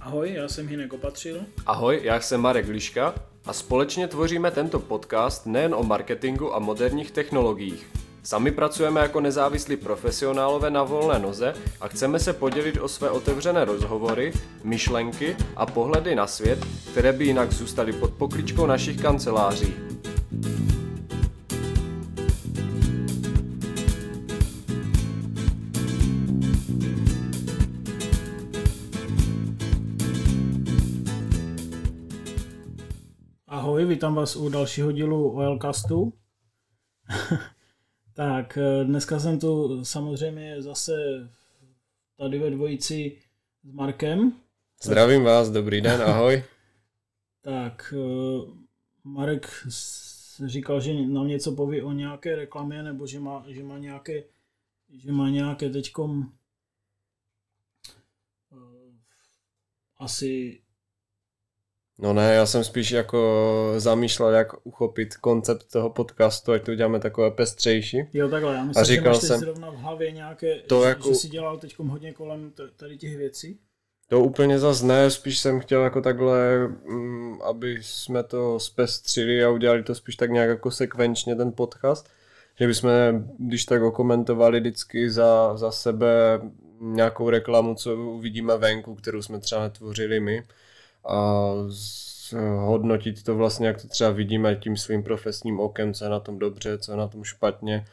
Ahoj, já jsem Hynek Opatřil. Ahoj, já jsem Marek Liška a společně tvoříme tento podcast nejen o marketingu a moderních technologiích. Sami pracujeme jako nezávislí profesionálové na volné noze a chceme se podělit o své otevřené rozhovory, myšlenky a pohledy na svět, které by jinak zůstaly pod pokličkou našich kanceláří. Ahoj, vítám vás u dalšího dílu Oilcastu. Tak, dneska jsem tu samozřejmě zase tady ve dvojici s Markem. Zdravím vás, dobrý den, ahoj. Tak, Marek říkal, že nám něco poví o nějaké reklamě, nebo že má nějaké teďkom asi... No ne, já jsem spíš jako zamýšlel, jak uchopit koncept toho podcastu, ať to uděláme takové pestřejší. Jo, takhle, já myslím, že máš teď zrovna v hlavě nějaké, to jako, že jsi dělal teď hodně kolem tady těch věcí. To úplně zas ne, spíš jsem chtěl jako takhle, aby jsme to zpestřili a udělali to spíš tak nějak jako sekvenčně ten podcast, že bychom, když tak okomentovali vždycky za sebe nějakou reklamu, co uvidíme venku, kterou jsme třeba netvořili my. A hodnotit to vlastně, jak to třeba vidíme tím svým profesním okem, co je na tom dobře, co je na tom špatně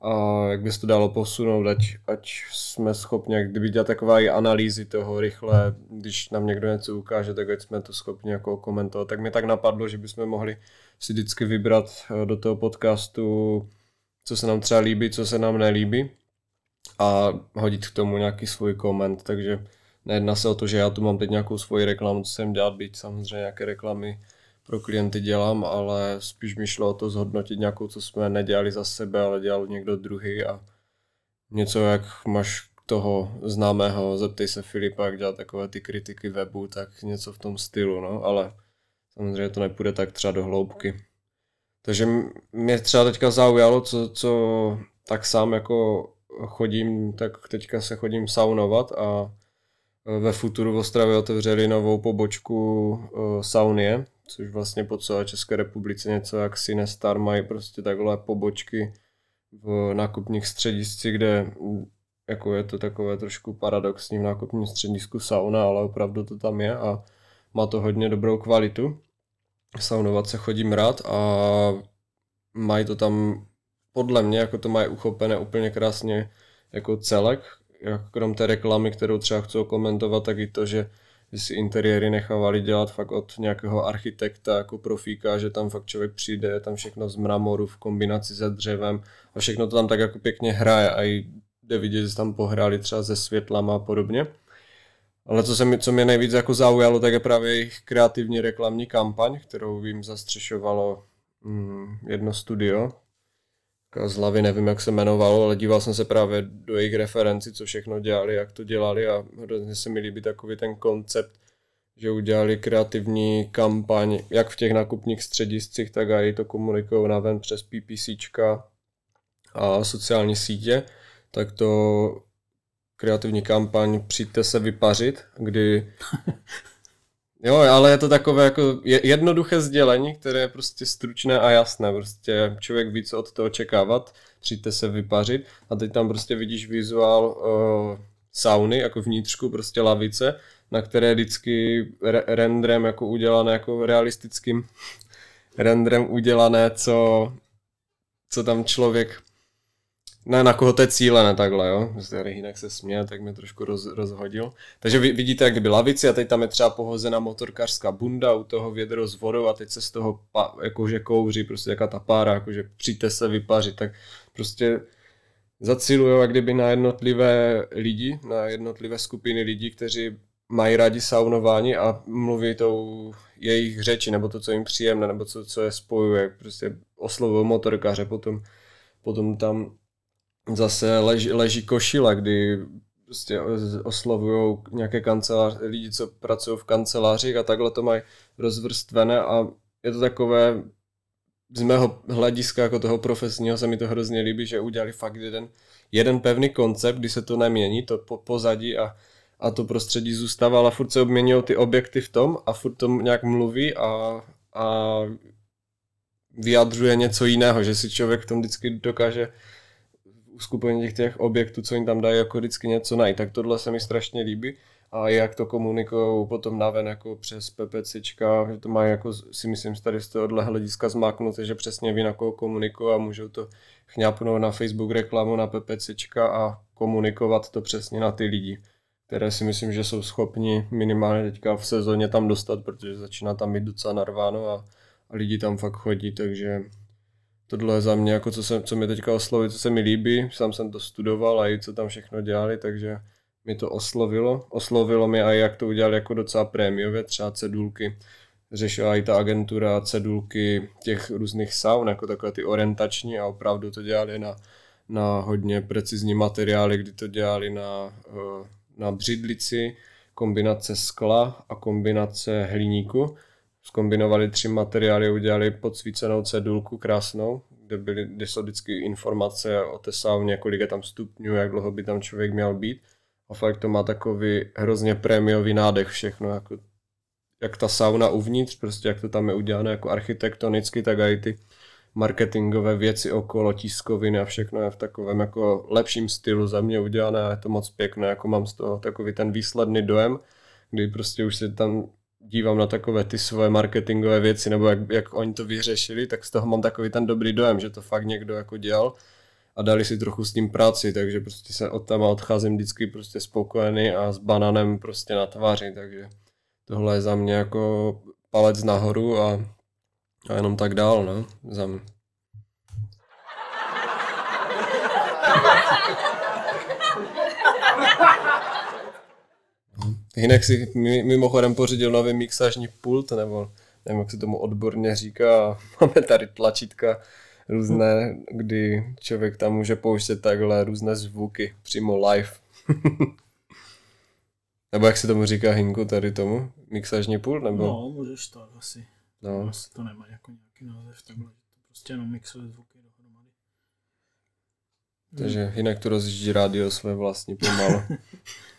a jak by se to dalo posunout, ať jsme schopni, jak kdyby dělat taková i analýzy toho rychle, když nám někdo něco ukáže, tak ať jsme to schopni jako komentovat. Tak mi tak napadlo, že bychom mohli si vždycky vybrat do toho podcastu, co se nám třeba líbí, co se nám nelíbí a hodit k tomu nějaký svůj koment, takže nejedná se o to, že já tu mám teď nějakou svoji reklamu, co jsem dělat, byť samozřejmě nějaké reklamy pro klienty dělám, ale spíš mi šlo o to zhodnotit nějakou, co jsme nedělali za sebe, ale dělal někdo druhý a něco, jak máš toho známého, zeptej se Filipa, jak dělat takové ty kritiky webu, tak něco v tom stylu, no, ale samozřejmě to nepůjde tak třeba do hloubky. Takže mě třeba teďka zaujalo, co tak sám jako chodím, tak teďka se chodím saunovat a Ve Futuru v Ostravě otevřeli novou pobočku saunie, což vlastně po celé České republice něco jak Cine Star mají prostě takhle pobočky v nákupních střediscích, kde jako je to takové trošku paradoxní v nákupním středisku sauna, ale opravdu to tam je a má to hodně dobrou kvalitu. Saunovat se chodím rád a mají to tam podle mě, jako to mají uchopené úplně krásně jako celek. Krom té reklamy, kterou třeba chci komentovat, tak i to, že si interiéry nechávali dělat fakt od nějakého architekta jako profíka, že tam fakt člověk přijde, je tam všechno z mramoru v kombinaci se dřevem a všechno to tam tak jako pěkně hraje a i jde vidět, že tam pohráli třeba se světlama a podobně. Ale co mě nejvíc jako zaujalo, tak je právě jejich kreativní reklamní kampaň, kterou jim zastřešovalo jedno studio. Z hlavy nevím, jak se jmenovalo, ale díval jsem se právě do jejich referenci, co všechno dělali, jak to dělali a hrozně se mi líbí takový ten koncept, že udělali kreativní kampaň, jak v těch nákupních střediscích, tak i to komunikují naven přes PPCčka a sociální sítě, tak to kreativní kampaň Přijďte se vypařit, kdy... Jo, ale je to takové jako jednoduché sdělení, které je prostě stručné a jasné. Prostě člověk ví, co od toho očekávat, přijďte se vypařit a teď tam prostě vidíš vizuál sauny, jako vnitřku, prostě lavice, na které vždycky renderem jako udělané, jako realistickým renderem udělané, co tam člověk... Ne, na koho to je cílené takhle, jo. Jinak se směje, tak mě trošku rozhodil. Takže vidíte, jak kdyby lavici a teď tam je třeba pohozená motorkařská bunda, u toho vědro s vodou a teď se z toho jakože kouří, prostě jaká ta pára, jakože přijďte se vypařit, tak prostě zacílujou jak kdyby na jednotlivé lidi, na jednotlivé skupiny lidí, kteří mají rádi saunování a mluví tou jejich řeči, nebo to, co jim příjemné, nebo co je spojuje, prostě oslovují motorkaře, potom tam zase leží košile, kdy prostě oslovují nějaké lidi, co pracují v kancelářích a takhle to mají rozvrstvené a je to takové, z mého hlediska jako toho profesního se mi to hrozně líbí, že udělali fakt jeden pevný koncept, kdy se to nemění, to pozadí a a to prostředí zůstává, a furt se obměňují ty objekty v tom a furt to nějak mluví a vyjadřuje něco jiného, že si člověk v tom vždycky dokáže uskupení těch objektů, co jim tam dají, jako vždycky něco najít. Tak tohle se mi strašně líbí a jak to komunikujou potom naven jako přes PPCčka, že to mají jako, si myslím, tady z tohohle hlediska zmáknuté, že přesně ví, na koho komunikují a můžou to chňapnout na Facebook reklamu, na PPCčka a komunikovat to přesně na ty lidi, které si myslím, že jsou schopni minimálně teďka v sezóně tam dostat, protože začíná tam být docela narváno a lidi tam fakt chodí, takže tohle je za mě, jako co mě teďka osloví, co se mi líbí, sám jsem to studoval a i co tam všechno dělali, takže mi to oslovilo. Oslovilo mě i jak to udělali jako docela prémiově, třeba cedulky, řešila i ta agentura cedulky těch různých saun, jako takové ty orientační a opravdu to dělali na hodně precizní materiály, kdy to dělali na břidlici, kombinace skla a kombinace hliníku. Zkombinovali 3 materiály, udělali podsvícenou cedulku krásnou, kde jsou vždycky informace o té sauně, kolik je tam stupňů, jak dlouho by tam člověk měl být. A fakt to má takový hrozně prémiový nádech všechno, jako, jak ta sauna uvnitř, prostě jak to tam je udělané jako architektonicky, tak i ty marketingové věci okolo, tiskoviny a všechno je v takovém jako lepším stylu za mě udělané a je to moc pěkné, jako mám z toho takový ten výsledný dojem, kdy prostě už se tam dívám na takové ty svoje marketingové věci, nebo jak oni to vyřešili, tak z toho mám takový ten dobrý dojem, že to fakt někdo jako dělal a dali si trochu s tím práci, takže prostě se od tam odcházím vždycky prostě spokojený a s bananem prostě na tváři, takže tohle je za mě jako palec nahoru a jenom tak dál, no, za mě. Hynek si mimochodem pořídil nový mixážní pult, nebo nevím, jak se tomu odborně říká. Máme tady tlačítka různé, kdy člověk tam může pouštět takhle různé zvuky, přímo live. Nebo jak se tomu říká, Hynku, tady tomu? Mixážní pult, nebo? No, můžeš tak asi. No. Asi to nemá jako nějaký název, takhle prostě jenom mixuje zvuky dohromady. Takže Hynek tu rozjíždí rádio své vlastní pomalu.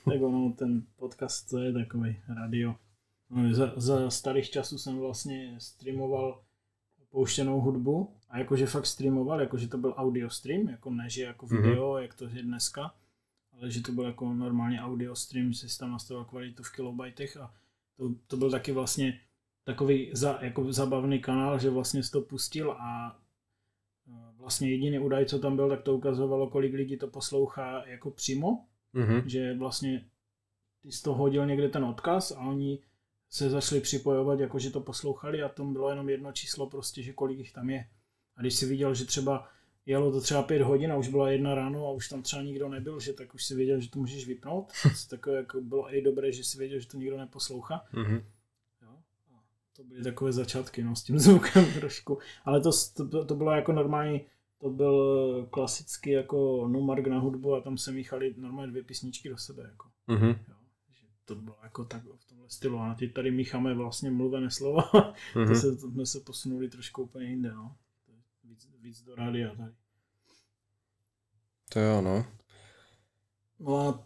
Tak ono, ten podcast, to je takový radio. No, za starých časů jsem vlastně streamoval pouštěnou hudbu a jakože fakt streamoval, jakože to byl audio stream, jako ne, že jako video, jak to je dneska, ale že to byl jako normálně audio stream, že si tam nastavil kvalitu v kilobajtech a to byl taky vlastně takový jako zabavný kanál, že vlastně jsi to pustil a vlastně jediný údaj, co tam byl, tak to ukazovalo, kolik lidí to poslouchá jako přímo. Že vlastně ty z toho hodil někde ten odkaz a oni se začali připojovat, jakože to poslouchali a tam bylo jenom jedno číslo prostě, že kolik jich tam je. A když si viděl, že třeba jelo to třeba 5 hodin a už byla 1 ráno a už tam třeba nikdo nebyl, že tak už si věděl, že to můžeš vypnout. Takové jako bylo i dobré, že si věděl, že to nikdo neposlouchá. Jo? A to byly takové začátky, no, s tím zvukem trošku. Ale to bylo jako normální. To byl klasicky jako numark na hudbu a tam se míchaly normálně 2 písničky do sebe. Jako. Jo, že to bylo jako tak v tomhle stylu. A teď tady mícháme vlastně mluvené slova. To jsme se posunuli trošku úplně jinde. No. Víc do rádia tady. To jo, no. No a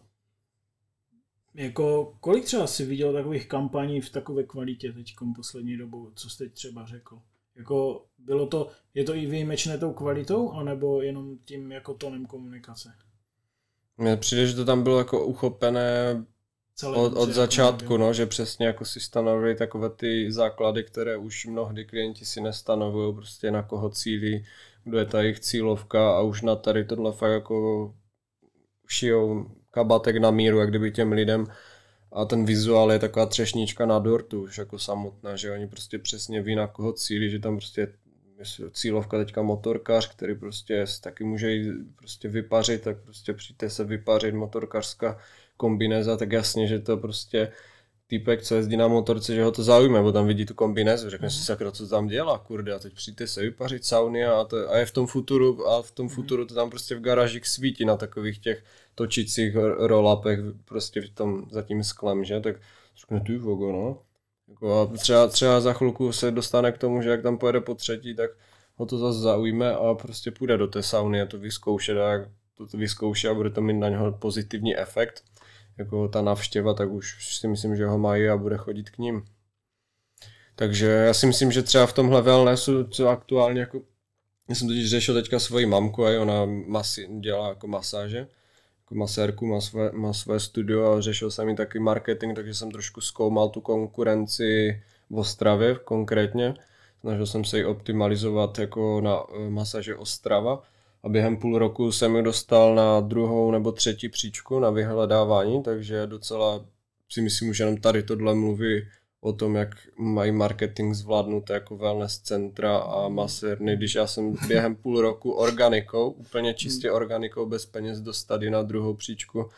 jako kolik třeba jsi viděl takových kampaní v takové kvalitě teďkom poslední dobou? Co jste třeba řekl? Jako bylo to, je to i výjimečné tou kvalitou, anebo jenom tím jako tónem komunikace? Mně přijde, že to tam bylo jako uchopené od začátku, no, že přesně jako si stanovili takové ty základy, které už mnohdy klienti si nestanovují, prostě na koho cílí, kdo je ta jejich cílovka a už na tady tohle fakt jako šijou kabátek na míru, jak kdyby těm lidem. A ten vizuál je taková třešnička na dortu už jako samotná, že oni prostě přesně ví, na koho cílí, že tam prostě cílovka teďka motorkář, který prostě taky může jít prostě vypařit, tak prostě přijďte se vypařit, motorkářská kombinéza, tak jasně, že to prostě týpek, co jezdí na motorce, že ho to zaujme, bo tam vidí tu kombinézu, řekne si sakra, co tam dělá, kurde, a teď přijďte se vypařit sauny a je v tom futuru a v tom futuru to tam prostě v garážích svítí na takových těch točících roll-upech prostě v tom za tím sklem, že, tak řekne ty vogo, no. A třeba za chvilku se dostane k tomu, že jak tam pojede po třetí, tak ho to zase zaujme a prostě půjde do té sauny a to vyzkouše a bude to mít na něho pozitivní efekt. jako ta návštěva, tak už si myslím, že ho mají a bude chodit k ním. Takže já si myslím, že třeba v tomhle wellnessu, co aktuálně jako, já jsem totiž řešil teďka svoji mamku a ona dělá jako masáže, jako masérku, má své studio a řešil jsem i taky marketing, takže jsem trošku zkoumal tu konkurenci v Ostravě konkrétně. Snažil jsem se ji optimalizovat jako na masáže Ostrava a během půl roku jsem ji dostal na 2. nebo 3. příčku na vyhledávání, takže docela si myslím, že jenom tady tohle mluví o tom, jak mají marketing zvládnout jako wellness centra a masérny, když já jsem během půl roku organikou, úplně čistě organikou bez peněz dostal na 2. příčku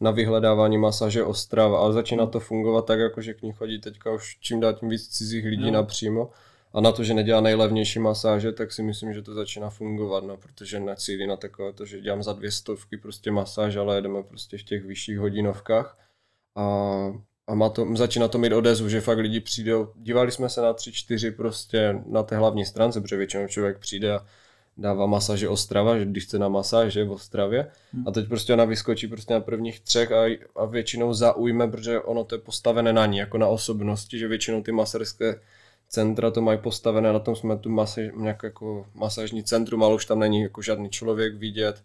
na vyhledávání masáže Ostrava, ale začíná to fungovat tak, jako že k ní chodí teďka už čím dál tím víc cizích lidí napřímo. A na to, že nedělá nejlevnější masáže, tak si myslím, že to začíná fungovat, no, protože necílí na takové to, že dělám za 200 prostě masáž, ale jedeme prostě v těch vyšších hodinovkách. A má to, začíná to mít odezvu, že fakt lidi přijdou, dívali jsme se na 3-4 prostě na té hlavní stránce, protože většinou člověk přijde a dává masáže Ostrava, že když chce na masáže v Ostravě. A teď prostě ona vyskočí prostě na prvních 3 a většinou zaujme, protože ono to je postavené na ní, jako na osobnosti, že většinou ty masérské centra to mají postavené, na tom jsme tu jako masážní centrum, ale už tam není jako žádný člověk vidět,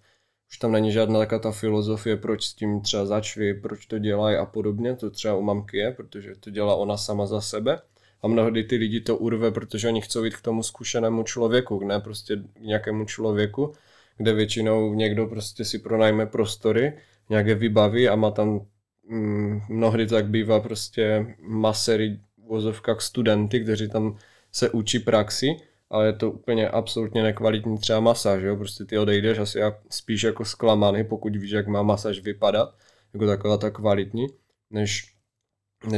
už tam není žádná taková ta filozofie, proč s tím třeba začali, proč to dělají a podobně, to třeba u mamky je, protože to dělá ona sama za sebe a mnohdy ty lidi to urve, protože oni chcou jít k tomu zkušenému člověku, ne prostě k nějakému člověku, kde většinou někdo prostě si pronajme prostory, nějak je vybaví a má tam, mnohdy tak bývá prostě maséry, vozovkách studenty, kteří tam se učí praxi, ale je to úplně absolutně nekvalitní třeba masáž, jo? Prostě ty odejdeš asi spíš jako zklamaný, pokud víš, jak má masáž vypadat, jako taková ta kvalitní, než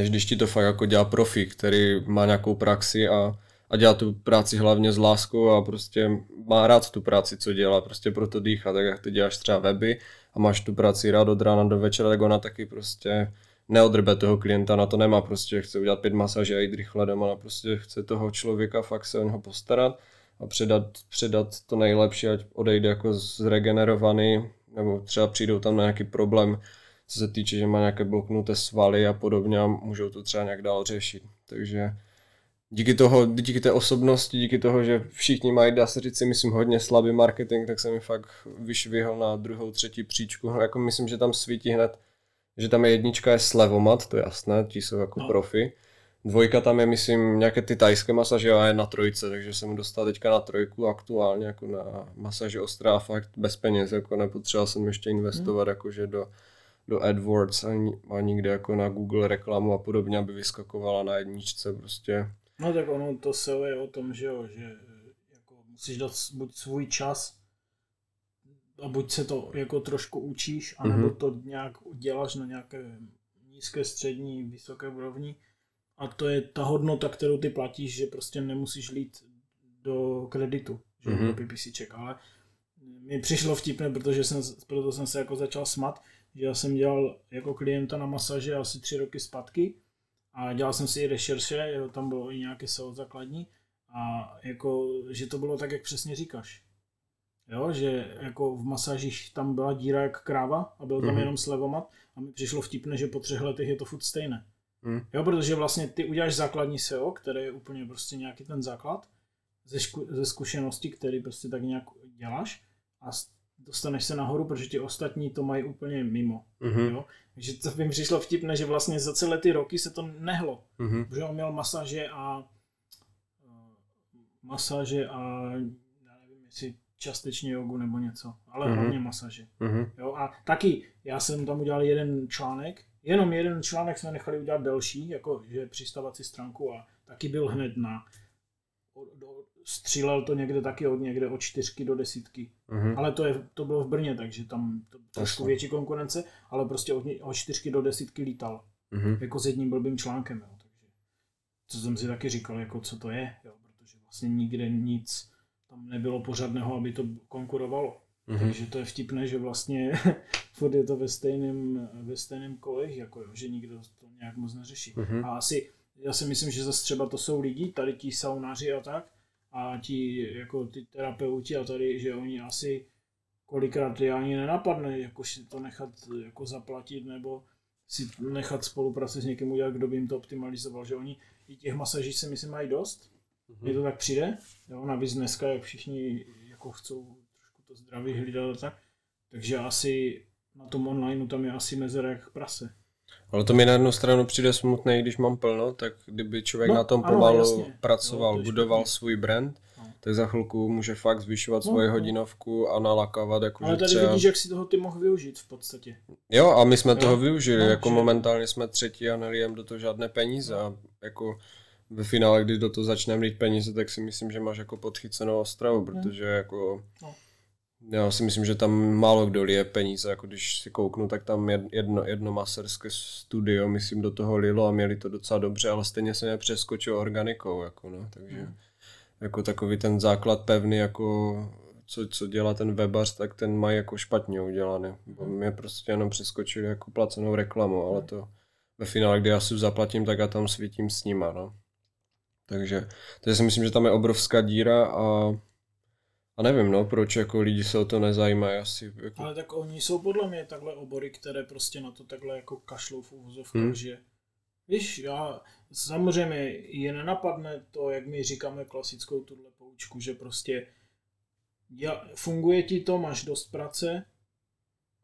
když ti to fakt jako dělá profi, který má nějakou praxi a dělá tu práci hlavně s láskou a prostě má rád tu práci, co dělá, prostě proto dýchá, tak jak ty děláš třeba weby a máš tu práci rád od rána do večera, tak ona taky prostě neodrbe toho klienta, na to nemá prostě, chce udělat 5 masáží a jít rychle doma, ona prostě chce toho člověka fakt se o něho postarat a předat to nejlepší, ať odejde jako zregenerovaný, nebo třeba přijdou tam na nějaký problém, co se týče, že má nějaké bloknuté svaly a podobně a můžou to třeba nějak dál řešit. Takže díky té osobnosti, díky toho, že všichni mají, dá se říct, si myslím, hodně slabý marketing, tak se mi fakt vyšvihl na 2., 3. příčku, jako myslím, že tam svítí hned, že tam je 1 je Slevomat, to je jasné, ti jsou jako profi. 2 tam je, myslím, nějaké ty tajské masáže a je na 3, takže jsem dostal teďka na 3 aktuálně jako na masáže Ostrá fakt bez peněz, jako nepotřeboval jsem ještě investovat jakože do AdWords a nikde jako na Google reklamu a podobně, aby vyskakovala na 1 prostě. No tak ono to SEO je o tom, že jo, že jako musíš dát buď svůj čas, a buď se to jako trošku učíš, anebo to nějak děláš na nějaké nízké, střední, vysoké úrovni. A to je ta hodnota, kterou ty platíš, že prostě nemusíš lít do kreditu, že do PPCček. Ale mi přišlo vtipné, protože proto jsem se jako začal smát, že já jsem dělal jako klienta na masáže asi 3 roky zpátky a dělal jsem si i rešerše, tam bylo i nějaké SEO základní a jako, že to bylo tak, jak přesně říkáš. Jo, že jako v masážích tam byla díra jak kráva a byl tam jenom Slevomat a mi přišlo vtipné, že po 3 letech je to furt stejné. Jo, protože vlastně ty uděláš základní SEO, který je úplně prostě nějaký ten základ ze zkušenosti, který prostě tak nějak děláš a dostaneš se nahoru, protože ti ostatní to mají úplně mimo. Jo? Takže to mi přišlo vtipné, že vlastně za celé ty roky se to nehlo, protože on měl masáže a já nevím, jestli částečně jogu nebo něco, ale hlavně masaže. Jo, a taky já jsem tam udělal jeden článek jsme nechali udělat delší, jako že přistávací stránku a taky byl hned střílel to někde taky od 4 do 10. Ale to bylo v Brně, takže tam trošku větší konkurence, ale prostě od 4 do 10 lítal. Jako s jedním blbým článkem. Jo, takže to jsem si taky říkal, jako co to je, jo, protože vlastně nikde nic tam nebylo pořádného, aby to konkurovalo. Takže to je vtipné, že vlastně furt je to ve stejném kolech, jako jo, že nikdo to nějak moc neřeší. A asi, já si myslím, že zase třeba to jsou lidi, tady ti saunáři a tak, a ti jako ty terapeuti a tady, že oni asi kolikrát ani nenapadne, jako si to nechat jako zaplatit, nebo si nechat spolupráci s někým udělat, kdo by jim to optimalizoval, že oni i těch masaží si myslím mají dost. Mně to tak přijde, jo, navíc dneska, jak všichni jako chcou trošku to zdraví hlídat, tak. Takže asi na tom online tam je asi mezera jak prase. Ale to mi na jednu stranu přijde smutné, když mám plno, tak kdyby člověk na tom pomalu pracoval, jo, to budoval svůj brand, tak za chvilku může fakt zvyšovat svoji hodinovku a nalakovat. Jako ale tady vidíš, jak si toho ty mohl využít v podstatě. Jo, a my jsme toho využili, jako momentálně jsme třetí a nelijeme do toho žádné peníze. A jako ve finále, když do toho začneme lít peníze, tak si myslím, že máš jako podchycenou ostravu, protože jako... Já si myslím, že tam málo kdo lije peníze, jako když si kouknu, tak tam jedno maserské studio, myslím, do toho lilo a měli to docela dobře, ale stejně se mě přeskočilo organikou, jako no, takže jako takový ten základ pevný, jako co dělá ten webař, tak ten mají jako špatně udělaný, bo mě prostě jenom přeskočili jako placenou reklamu, ale to ve finále, kdy já si zaplatím, tak já tam svítím s nima, no. Takže si myslím, že tam je obrovská díra a nevím, no, proč jako lidi se o to nezajímají asi. Jako... Ale tak oni jsou podle mě takhle obory, které prostě na to takhle jako kašlou v uvozovkách, že víš, já samozřejmě je nenapadne to, jak my říkáme klasickou tuhle poučku, že prostě funguje ti to, máš dost práce,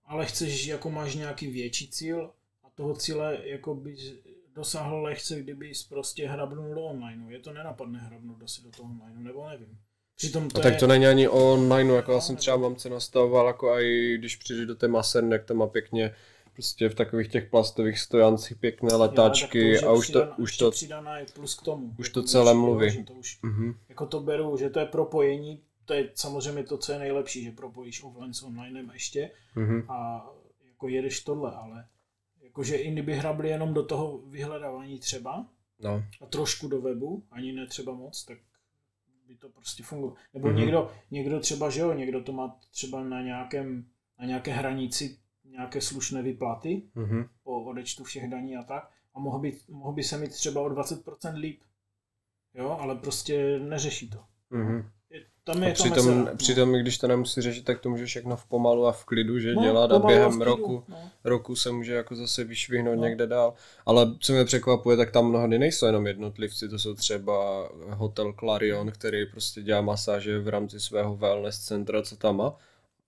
ale chceš, jako máš nějaký větší cíl a toho cíle jako bys dosáhl lehce, kdybys prostě hrabnul do online. Je to nenapadne hrabnout asi do toho online, nebo nevím. To tak to není ani online, jako já jsem třeba mamce nastavoval, jako a i když přijde do té maserny, tak to má pěkně prostě v takových těch plastových stojancích pěkné letáčky a už to přidaná je plus k tomu. Už jako to celé mluví. To už, jako to beru, že to je propojení, to je samozřejmě to, co je nejlepší, že propojíš offline s onlinem ještě a jako jedeš tohle, ale jakože i kdyby hrabli jenom do toho vyhledávání třeba a trošku do webu, ani ne třeba moc, tak by to prostě fungovalo. Nebo někdo třeba, že jo, někdo to má třeba na nějaké hranici nějaké slušné výplaty po odečtu všech daní a tak a mohl by se mít třeba o 20% líp, jo, ale prostě neřeší to. Tam je přitom, když to nemusí řešit, tak to může všechno v pomalu a v klidu, že dělat a během roku se může jako zase vyšvihnout někde dál. Ale co mě překvapuje, tak tam mnohdy nejsou jenom jednotlivci, to jsou třeba hotel Clarion, který prostě dělá masáže v rámci svého wellness centra, co tam má.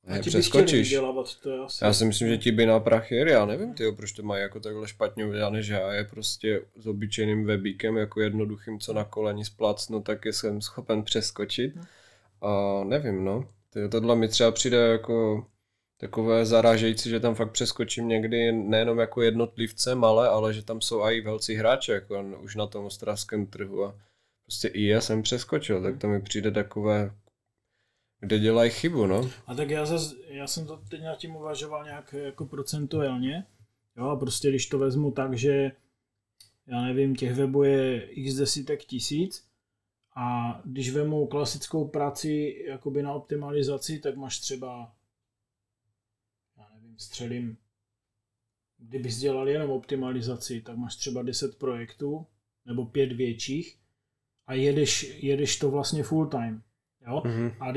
A ti by chtěli vydělávat, to je asi... Já si myslím, že ti by na prachy, já nevím, tyjo, proč to mají jako takhle špatně udělané, že já je prostě s obyčejným webíkem, jako jednoduchým, co na koleni splácnu, tak jsem schopen přeskočit. A nevím, no. Tohle mi třeba přijde jako takové zarážející, že tam fakt přeskočím někdy nejenom jako jednotlivce malé, ale že tam jsou i velcí hráči, jako už na tom ostravském trhu a prostě i já jsem přeskočil, tak to mi přijde takové, kde dělají chybu, no. A tak já jsem to teď nad tím uvažoval nějak jako procentuálně, jo, a prostě když to vezmu tak, že já nevím, těch webů je x desítek tisíc, a když vemu klasickou práci jakoby na optimalizaci, tak máš třeba, já nevím, střelím, kdybys dělal jenom optimalizaci, tak máš třeba 10 projektů nebo 5 větších a jedeš to vlastně full time. Jo? A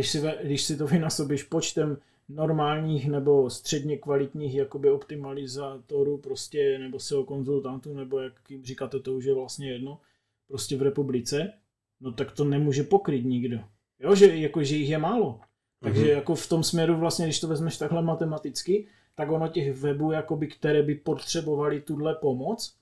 když si to vynásobíš počtem normálních nebo středně kvalitních jakoby optimalizátorů prostě, nebo SEO konzultantů, nebo jak jim říkáte, to už je vlastně jedno, prostě v republice, no tak to nemůže pokrýt nikdo. Jo, že jakože jich je málo. Takže jako v tom směru vlastně, když to vezmeš takhle matematicky, tak ono těch webů, jakoby, které by potřebovaly tuhle pomoc,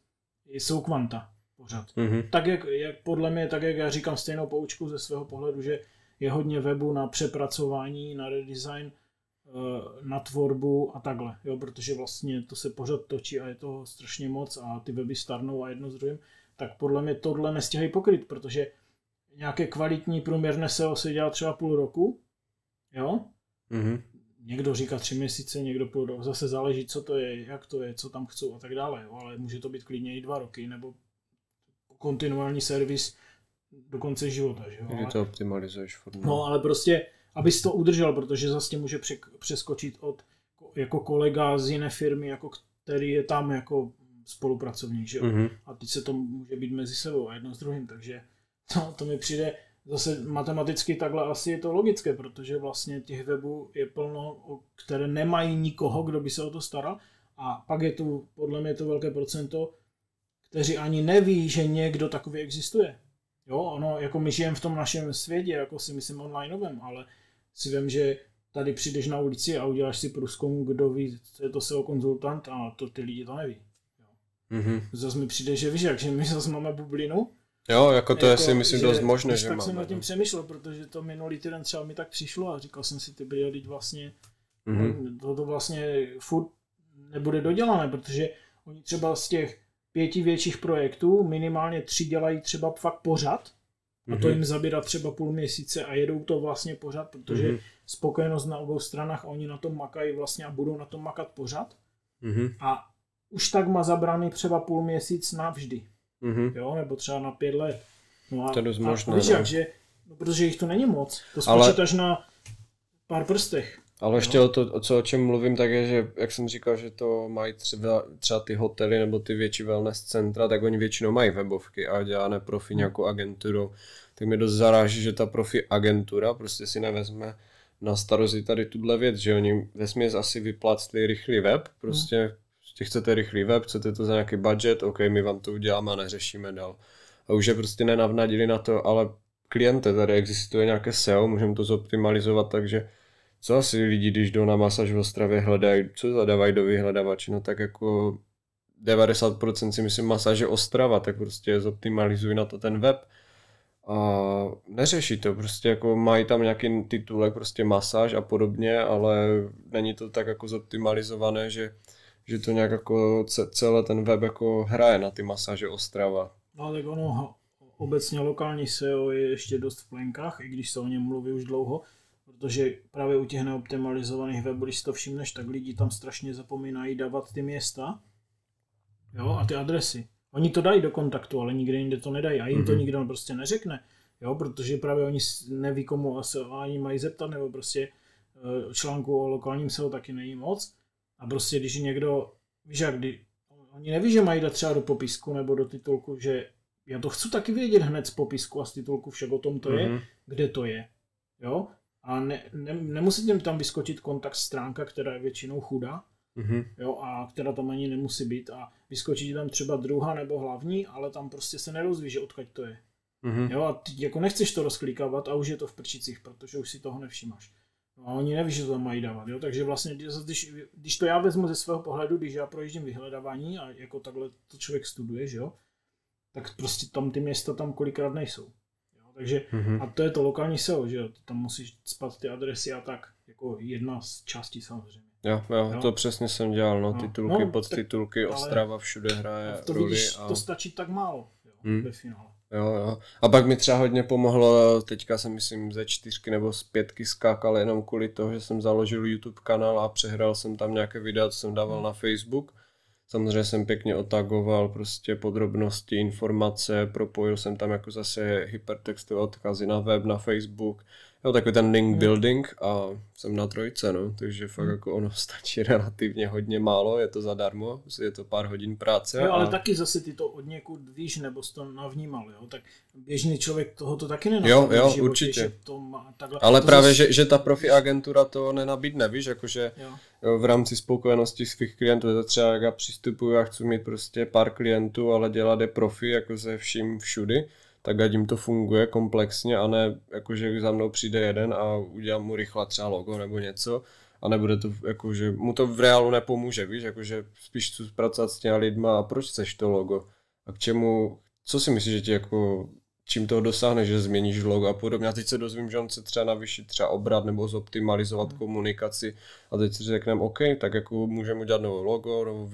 jsou kvanta pořád. Tak jak podle mě, tak jak já říkám stejnou poučku ze svého pohledu, že je hodně webů na přepracování, na redesign, na tvorbu a takhle. Jo, protože vlastně to se pořád točí a je toho strašně moc a ty weby starnou a jedno s druhým, tak podle mě tohle nestíhají pokryt, protože nějaké kvalitní průměrné SEO se dělá třeba půl roku, jo? Někdo říká 3 měsíce, někdo půl roku, zase záleží, co to je, jak to je, co tam chcou a tak dále, jo? Ale může to být klidně i 2 roky, nebo kontinuální servis do konce života, že jo? Když to optimalizuješ. No, ale prostě, abys to udržel, protože zase může přeskočit od jako kolega z jiné firmy, jako který je tam jako spolupracovník, že jo? A teď se to může být mezi sebou a jedno s druhým, takže to mi přijde zase matematicky takhle asi je to logické, protože vlastně těch webů je plno, které nemají nikoho, kdo by se o to staral A pak je tu, podle mě, to velké procento, kteří ani neví, že někdo takový existuje. Jo, ono, jako my žijeme v tom našem světě, jako si myslím onlineovém, ale si vím, že tady přijdeš na ulici a uděláš si průzkum, kdo ví, co je to SEO konzultant, a to ty lidi to neví. Mm-hmm. Zase mi přijde, že víš, že my zase máme bublinu. Jo, jako to jako, já si myslím, že dost možné, že tak máme. Tak jsem nad tím přemýšlel, protože to minulý týden třeba mi tak přišlo a říkal jsem si, ty byli vlastně, mm-hmm. to vlastně furt nebude dodělané, protože oni třeba z těch 5 větších projektů minimálně 3 dělají třeba fakt pořad a to jim zabírá třeba půl měsíce a jedou to vlastně pořad, protože spokojenost na obou stranách, oni na tom makají vlastně a budou na tom makat pořad a už tak má zabraný třeba půl měsíc navždy, jo, nebo třeba na 5 let. No a, to je dost možné, a víš, jak, že, no, protože jich to není moc, to spočítáš na pár prstech. Ale ještě o čem mluvím, tak je, že jak jsem říkal, že to mají třeba ty hotely nebo ty větší wellness centra, tak oni většinou mají webovky a dělané profi nějakou agenturou. Tak mě dost zaráží, že ta profi agentura prostě si nevezme na starosti tady tuhle věc, že oni vesměs asi vyplácli rychlý web, prostě chcete rychlý web, chcete to za nějaký budget, ok, my vám to uděláme a neřešíme dál. A už je prostě nenavnadili na to, ale kliente, tady existuje nějaké SEO, můžeme to zoptimalizovat, takže co asi lidi, když jdou na masáž v Ostravě, hledají, co zadávají do vyhledavače, no tak jako 90% si myslím masáže Ostrava, tak prostě zoptimalizují na to ten web a neřeší to, prostě jako mají tam nějaký titulek, prostě masáž a podobně, ale není to tak jako zoptimalizované, že to nějak jako celé ten web jako hraje na ty masáže Ostrava. No tak ono obecně lokální SEO je ještě dost v plenkách, i když se o něm mluví už dlouho, protože právě u těch neoptimalizovaných webů, když si to všimneš, tak lidi tam strašně zapomínají dávat ty města, jo, a ty adresy. Oni to dají do kontaktu, ale nikde jinde to nedají a jim to nikdo prostě neřekne, jo, protože právě oni neví, komu se ani mají zeptat, nebo prostě článku o lokálním SEO taky není moc. A prostě když někdo, víš jak, oni neví, že mají dát třeba do popisku nebo do titulku, že já to chci taky vědět hned z popisku a z titulku, však o tom to je, kde to je, jo. A nemusí tam vyskočit kontakt stránka, která je většinou chudá, jo, a která tam ani nemusí být a vyskočí tam třeba druhá nebo hlavní, ale tam prostě se nerozví, že odkud to je. Jo, a ty jako nechceš to rozklikávat a už je to v prčicích, protože už si toho nevšimáš. A oni neví, že to tam mají dávat, jo? Takže vlastně, když to já vezmu ze svého pohledu, když já projíždím vyhledávání a jako takhle to člověk studuje, že jo, tak prostě tam ty města tam kolikrát nejsou. Jo? Takže, a to je to lokální SEO, že jo, tam musíš cpat ty adresy a tak, jako jedna z částí samozřejmě. Jo, to přesně jsem dělal, no, titulky, no, podtitulky, tak, Ostrava všude hraje to roli. Vidíš, to stačí tak málo, jo, ve finále. Jo. A pak mi třeba hodně pomohlo, teďka jsem myslím ze 4 nebo z 5 skákal jenom kvůli toho, že jsem založil YouTube kanál a přehrál jsem tam nějaké videa, co jsem dával na Facebook. Samozřejmě jsem pěkně otagoval prostě podrobnosti, informace, propojil jsem tam jako zase hypertextové odkazy na web, na Facebook. Jo, takový ten link building a jsem na 3, no, takže fakt jako ono stačí relativně hodně málo, je to zadarmo, je to pár hodin práce. Jo, ale taky zase ty to od někud víš, nebo jsi to navnímal, jo, tak běžný člověk tohoto taky nenapadl. Jo, životě, určitě. To má takhle, ale to právě, že ta profi agentura to nenabídne, víš, jakože v rámci spokojenosti svých klientů, to třeba jak já přistupuju, já chci mít prostě pár klientů, ale dělat je profi, jako se vším všudy, tak ať jim to funguje komplexně a ne jakože za mnou přijde jeden a udělám mu rychle třeba logo nebo něco a nebude to jakože, mu to v reálu nepomůže, víš, jakože spíš chci pracovat s těma lidma a proč chceš to logo a k čemu, co si myslíš, že ti jako, čím toho dosáhneš, že změníš logo a podobně a teď se dozvím, že on se třeba navýšit třeba obrat nebo zoptimalizovat komunikaci a teď si řekneme, ok, tak jako můžeme udělat novou logo, novou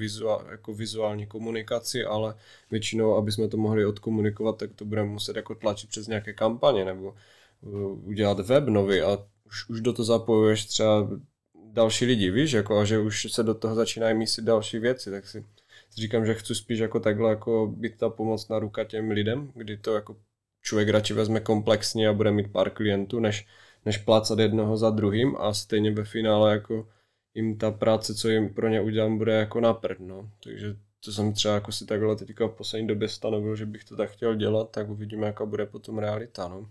jako vizuální komunikaci, ale většinou, aby jsme to mohli odkomunikovat, tak to budeme muset jako tlačit přes nějaké kampaně nebo udělat web nový a už do toho zapojuješ třeba další lidi, víš, jako a že už se do toho začínají mísit další věci, tak si říkám, že chci spíš jako takhle jako být ta pomocná ruka těm lidem, kdy to jako člověk radši vezme komplexně a bude mít pár klientů, než plácat jednoho za druhým a stejně ve finále jako jim ta práce, co jim pro ně udělám, bude jako na prd, no. Takže to jsem třeba jako si takhle teďka v poslední době stanovil, že bych to tak chtěl dělat, tak uvidíme, jaká bude potom realita, no.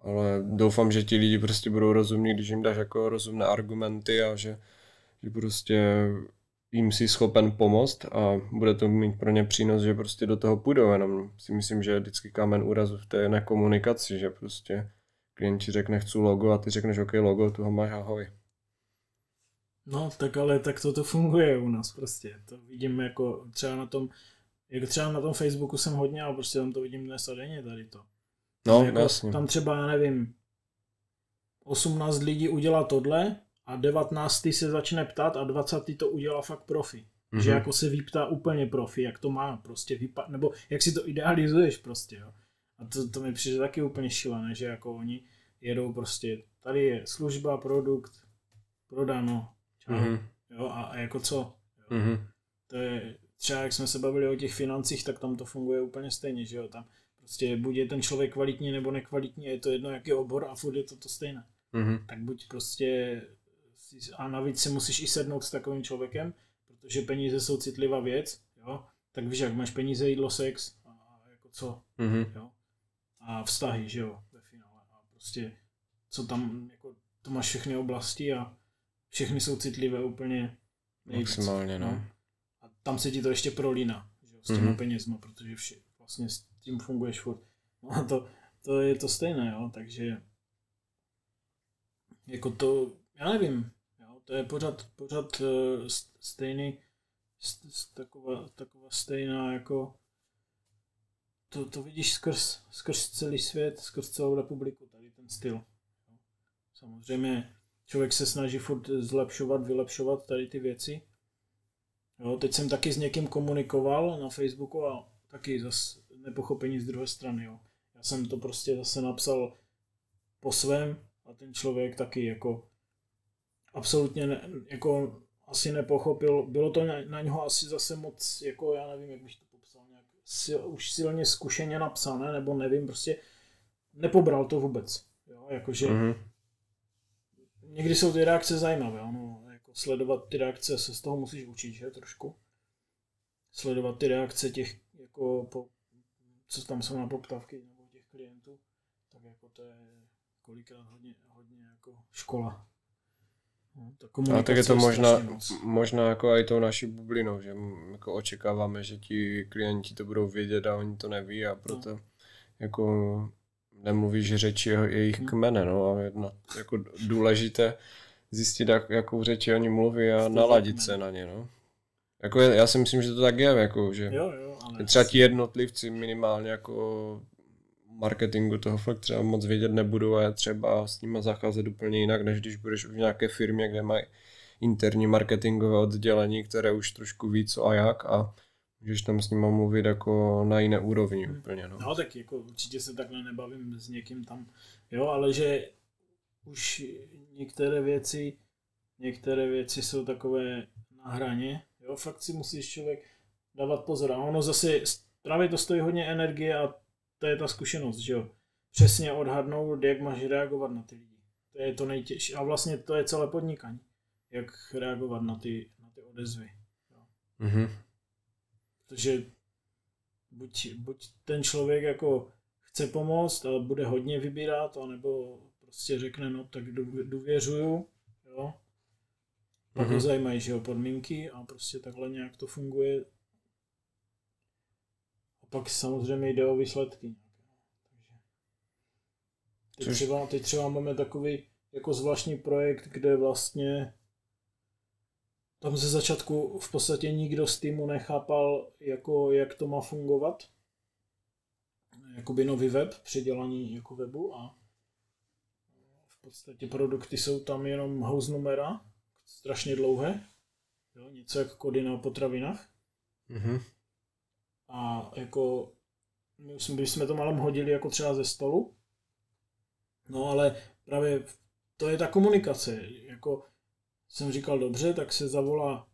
Ale doufám, že ti lidi prostě budou rozumní, když jim dáš jako rozumné argumenty a že prostě jim si schopen pomoct a bude to mít pro ně přínos, že prostě do toho půjdou. Jenom si myslím, že je vždycky kámen úrazu v té nekomunikaci, že prostě klient ti řekne chci logo a ty řekneš OK, logo, tu ho máš, ahoj. No, tak ale tak to funguje u nás prostě. To vidím jako třeba na tom, jak třeba na tom Facebooku jsem hodně, ale prostě tam to vidím dnes a denně tady to. No, jako jasně. Tam třeba, já nevím, 18 lidí udělá tohle a 19. se začne ptát a 20. to udělá fakt profi. Mm-hmm. Že jako se vyptá úplně profi, jak to má prostě vypadat, nebo jak si to idealizuješ prostě, jo. A to mi přijde taky úplně šílené, že jako oni jedou prostě, tady je služba, produkt, prodáno, čau, mm-hmm. jo, a jako co, jo. Mm-hmm. To je, třeba jak jsme se bavili o těch financích, tak tam to funguje úplně stejně, že jo, tam prostě buď je ten člověk kvalitní nebo nekvalitní, je to jedno jaký obor a furt je to stejné. Mm-hmm. Tak buď prostě, a navíc si musíš i sednout s takovým člověkem, protože peníze jsou citlivá věc, jo, tak víš, jak máš peníze, jídlo, sex a jako co, mm-hmm. jo, a vztahy, že jo, ve finále a prostě, co tam, jako to máš všechny oblasti a všechny jsou citlivé úplně nejvíc. Maximálně, no. A tam se ti to ještě prolíná, že jo, s těma mm-hmm. penězma, protože vlastně s tím funguješ furt. No a to je to stejné, jo, takže jako to, já nevím, jo, to je pořád stejný, taková stejná, jako to vidíš skrz celý svět, skrz celou republiku, tady ten styl. Jo. Samozřejmě člověk se snaží furt zlepšovat, vylepšovat tady ty věci. Jo, teď jsem taky s někým komunikoval na Facebooku a taky zase nepochopení z druhé strany. Jo. Já jsem to prostě zase napsal po svém a ten člověk taky jako absolutně ne, jako asi nepochopil. Bylo to na něho asi zase moc, jako já nevím, jak bych to popsal, nějak už silně zkušeně napsané, nebo nevím, prostě nepobral to vůbec. Jo, jakože mm-hmm. někdy jsou ty reakce zajímavé, no, jako sledovat ty reakce, se z toho musíš učit, že trošku. Sledovat ty reakce těch, jako co tam jsou na poptávky, nebo těch klientů, tak jako to je kolikrát hodně jako škola. No, tak je to možná jako i tou naší bublinou, že jako očekáváme, že ti klienti to budou vědět a oni to neví a proto no. jako nemluvíš řeči jejich kmene, no a jedna, jako důležité zjistit, jakou řeči oni mluví a naladit se na ně, no. Jako já si myslím, že to tak je, jako, že jo, třeba ti jednotlivci minimálně jako marketingu toho fakt třeba moc vědět nebudou a je třeba s nima zacházet úplně jinak, než když budeš už v nějaké firmě, kde mají interní marketingové oddělení, které už trošku ví co a jak a můžeš tam s nima mluvit jako na jiné úrovni úplně. No tak jako určitě se takhle nebavím s někým tam, jo, ale že už některé věci jsou takové na hraně, jo, fakt si musíš člověk dávat pozor a ono zase právě to stojí hodně energie a to je ta zkušenost, že jo. Přesně odhadnout, jak máš reagovat na ty lidi. To je to nejtěžší. A vlastně to je celé podnikání. Jak reagovat na ty odezvy. Mm-hmm. Protože buď ten člověk jako chce pomoct a bude hodně vybírat, anebo prostě řekne, no tak důvěřuju, jo. Pak ho zajímají, že jo, podmínky a prostě takhle nějak to funguje. Pak samozřejmě jde o výsledky. Takže teď třeba máme takový jako zvláštní projekt, kde vlastně tam ze začátku v podstatě nikdo z týmu nechápal, jako, jak to má fungovat. Jakoby nový web, předělaný jako webu a v podstatě produkty jsou tam jenom hausnumera, strašně dlouhé, jo, něco jako kody na potravinách. Mhm. A jako, my jsme to malem hodili jako třeba ze stolu, no ale právě to je ta komunikace, jako jsem říkal dobře, tak se zavolá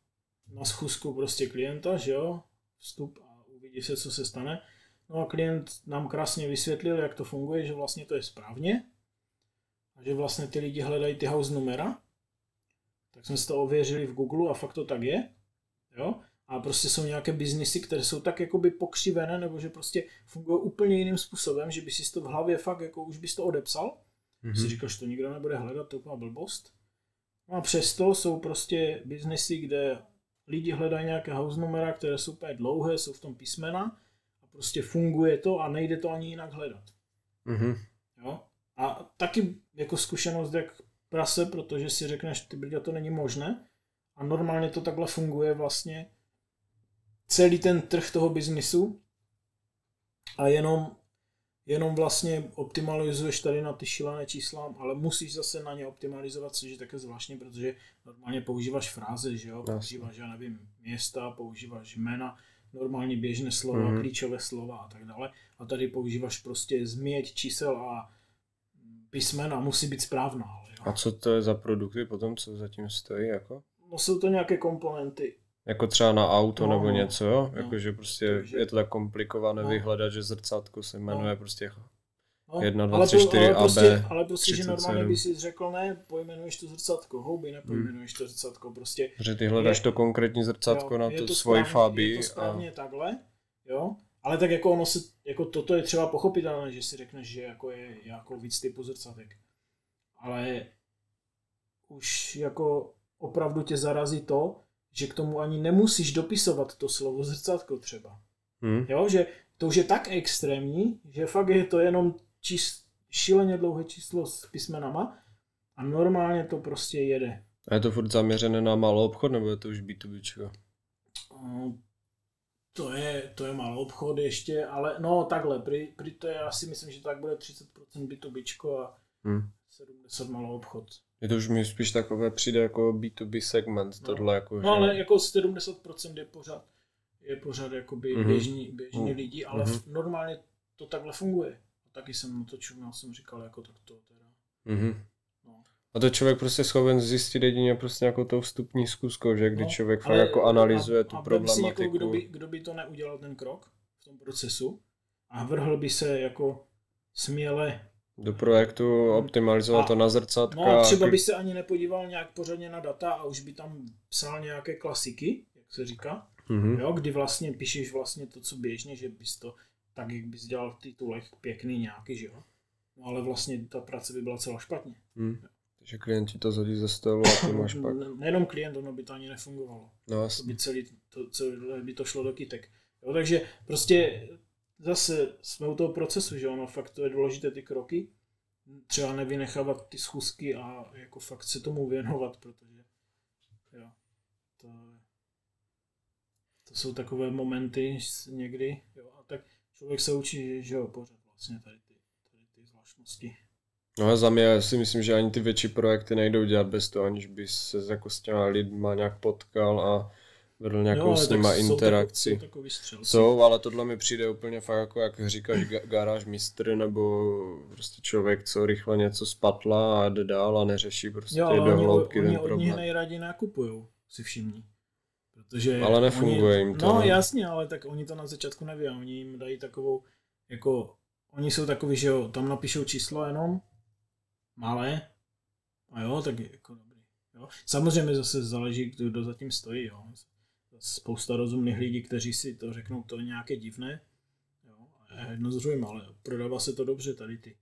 na schůzku prostě klienta, že jo, vstup a uvidí se, co se stane. No a klient nám krásně vysvětlil, jak to funguje, že vlastně to je správně a že vlastně ty lidi hledají ty house numera, tak jsme si to ověřili v Google a fakt to tak je, jo. A prostě jsou nějaké biznisy, které jsou tak jakoby pokřivené, nebo že prostě fungují úplně jiným způsobem, že by si to v hlavě fakt, jako už bys to odepsal. Mm-hmm. Si říkáš, to nikdo nebude hledat, to je úplná blbost. No a přesto jsou prostě biznisy, kde lidi hledají nějaké housenumera, které jsou úplně dlouhé, jsou v tom písmena a prostě funguje to a nejde to ani jinak hledat. Mm-hmm. Jo? A taky jako zkušenost jak prase, protože si řekneš, ty brďo, to není možné a normálně to takhle funguje vlastně celý ten trh toho biznisu a jenom vlastně optimalizuješ tady na ty šilené čísla, ale musíš zase na ně optimalizovat, což je také zvláštní, protože normálně používáš fráze, že jo? Používáš, já nevím, města, používáš jména, normálně běžné slova, klíčové slova a tak dále. A tady používáš prostě změť čísel a písmena, musí být správná. Jo? A co to je za produkty potom, co zatím stojí? Jako? No jsou to nějaké komponenty. Jako třeba na auto nebo něco, jo? No, jakože prostě takže je to tak komplikované vyhledat, že zrcátko se jmenuje prostě 1, 2, 3, 4, AB, 37. Ale prostě, že normálně by si řekl, ne, pojmenuješ to zrcátko, houby, nepojmenuješ to zrcátko, prostě. Protože ty hledáš to konkrétní zrcátko, jo, na to svoji fabii. Je to správně takhle, jo? Ale tak jako ono se, jako toto je třeba pochopitelné, že si řekneš, že jako je jako víc typu zrcatek. Ale už jako opravdu tě zarazí to, že k tomu ani nemusíš dopisovat to slovo zrcátko třeba. Jo, že to už je tak extrémní, že fakt je to jenom šíleně dlouhé číslo s písmenama a normálně to prostě jede. A je to furt zaměřené na malou obchod, nebo je to už B2B? To je malou obchod ještě, ale no takhle, prý to je, asi myslím, že tak bude 30% B2B a 70% malou obchod. Je to už mi spíš takové přijde jako B2B segment, tohle jako. No že ale jako 70% je pořád jakoby běžní lidi, ale normálně to takhle funguje. Taky jsem na to čuměl, jsem říkal jako tak to teda. No. A to člověk prostě schopen zjistit jedině prostě jako tou vstupní zkuskou, že když člověk fakt jako analyzuje tu problematiku. A jako kdo by to neudělal ten krok v tom procesu a vrhl by se jako směle do projektu, optimalizoval to na zrcatka. No třeba by se ani nepodíval nějak pořádně na data a už by tam psal nějaké klasiky, jak se říká, jo, kdy vlastně píšeš vlastně to, co běžně, že bys to tak, jak bys dělal v titulech pěkný nějaký, že jo. No ale vlastně ta práce by byla celá špatně. Takže klient ti to zadí ze stolu a ty máš pak. Nejenom klient, ono by to ani nefungovalo. No, to by celé by to šlo do kytek. Jo, takže prostě zase jsme u toho procesu, že ono fakt to je důležité ty kroky, třeba nevynechávat ty schůzky a jako fakt se tomu věnovat, protože jo, to jsou takové momenty někdy, jo, a tak člověk se učí, že jo, pořád vlastně tady ty zvláštnosti. No za mě, já si myslím, že ani ty větší projekty nejdou dělat bez toho, aniž by se jako s těma lidma nějak potkal a vedl nějakou s nima interakci. Jsou, ale tohle mi přijde úplně fakt jako, jak říkáš, garáž mistr nebo prostě člověk, co rychle něco spatla a jde dál a neřeší prostě do hloubky ten problém. Oni od nich nejraději nakupují, si všimni. Protože ale nefunguje jim to. No jasně, ale tak oni to na začátku neví a oni jim dají takovou, jako, oni jsou takový, že jo, tam napíšou číslo jenom, malé, a jo, tak jako dobrý. Jo. Samozřejmě zase záleží, kdo zatím stojí, jo. Spousta rozumných lidí, kteří si to řeknou, to je nějaké divné, jo, jedno zřejmě, ale prodává se to dobře, tady ty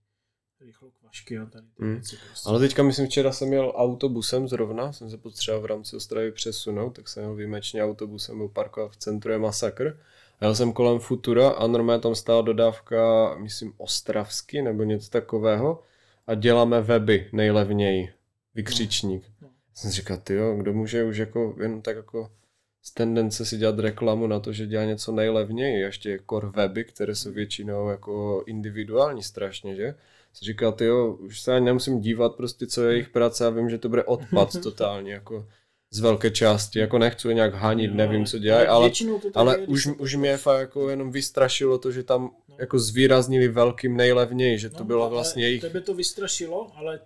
rychlokvašky a tady ty věci. Prostě. Ale teďka, myslím, včera jsem jel autobusem zrovna, jsem se potřeboval v rámci Ostravy přesunout, tak jsem jel výjimečně autobusem, byl parkoval v centru, je masakr. Jel jsem kolem Futura a normálně tam stála dodávka, myslím, ostravsky nebo něco takového a děláme weby nejlevněji, vykřičník. No. Jsem říkal, tyjo, kdo může už jako jen tak jako z tendence si dělat reklamu na to, že dělá něco nejlevněji, ještě core weby, které jsou většinou jako individuální strašně, že? Jsem říkal, tyjo, už se ani nemusím dívat prostě, co je jejich práce, já vím, že to bude odpad totálně, jako z velké části, jako nechci je nějak hanit, nevím, co dělají, ale už mě fakt jako jenom vystrašilo to, že tam jako zvýraznili velkým nejlevněji, že to bylo vlastně jejich. Tebe to vystrašilo, ale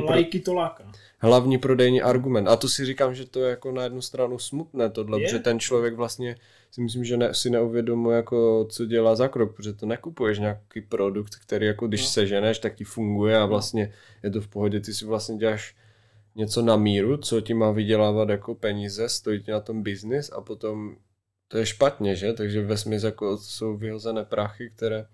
lajky to láká. Hlavní prodejní argument. A to si říkám, že to je jako na jednu stranu smutné tohle, protože ten člověk vlastně si myslím, že si neuvědomuje, jako, co dělá za krok, protože to nekupuješ nějaký produkt, který jako když seženeš, tak ti funguje a vlastně je to v pohodě, ty si vlastně děláš něco na míru, co ti má vydělávat jako peníze, stojí ti na tom biznis a potom to je špatně, že? Takže vesměs jako jsou vyhozené prachy, které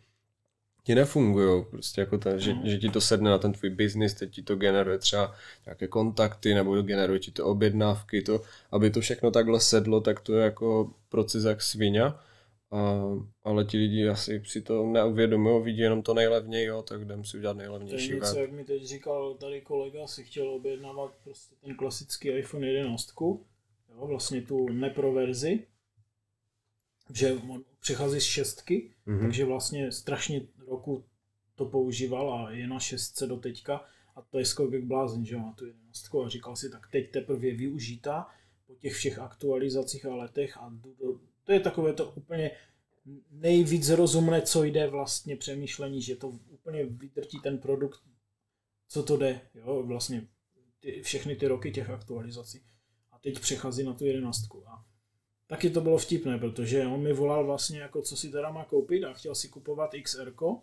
ti nefungují, prostě jako ta, že ti to sedne na ten tvůj biznis, teď ti to generuje třeba nějaké kontakty, nebo generuje ti to objednávky, to, aby to všechno takhle sedlo, tak to je jako proces jak svině, ale ti lidi asi si to neuvědomují, vidí jenom to nejlevněji, jo, tak jdem si udělat nejlevnější web. Jak mi teď říkal tady kolega, si chtěl objednávat prostě ten klasický iPhone 11, jo, vlastně tu neproverzi, že on přichází z šestky, takže vlastně strašně roku to používal a je na šestce do teďka a to je skokek blázen, že má tu jedenostku a říkal si, tak teď teprve je využitá po těch všech aktualizacích a letech a to je takové to úplně nejvíc rozumné, co jde vlastně přemýšlení, že to úplně vydrtí ten produkt, co to jde, jo, vlastně všechny ty roky těch aktualizací a teď přechází na tu jedenostku a taky to bylo vtipné, protože on mi volal vlastně jako co si teda má koupit a chtěl si kupovat XR-ko,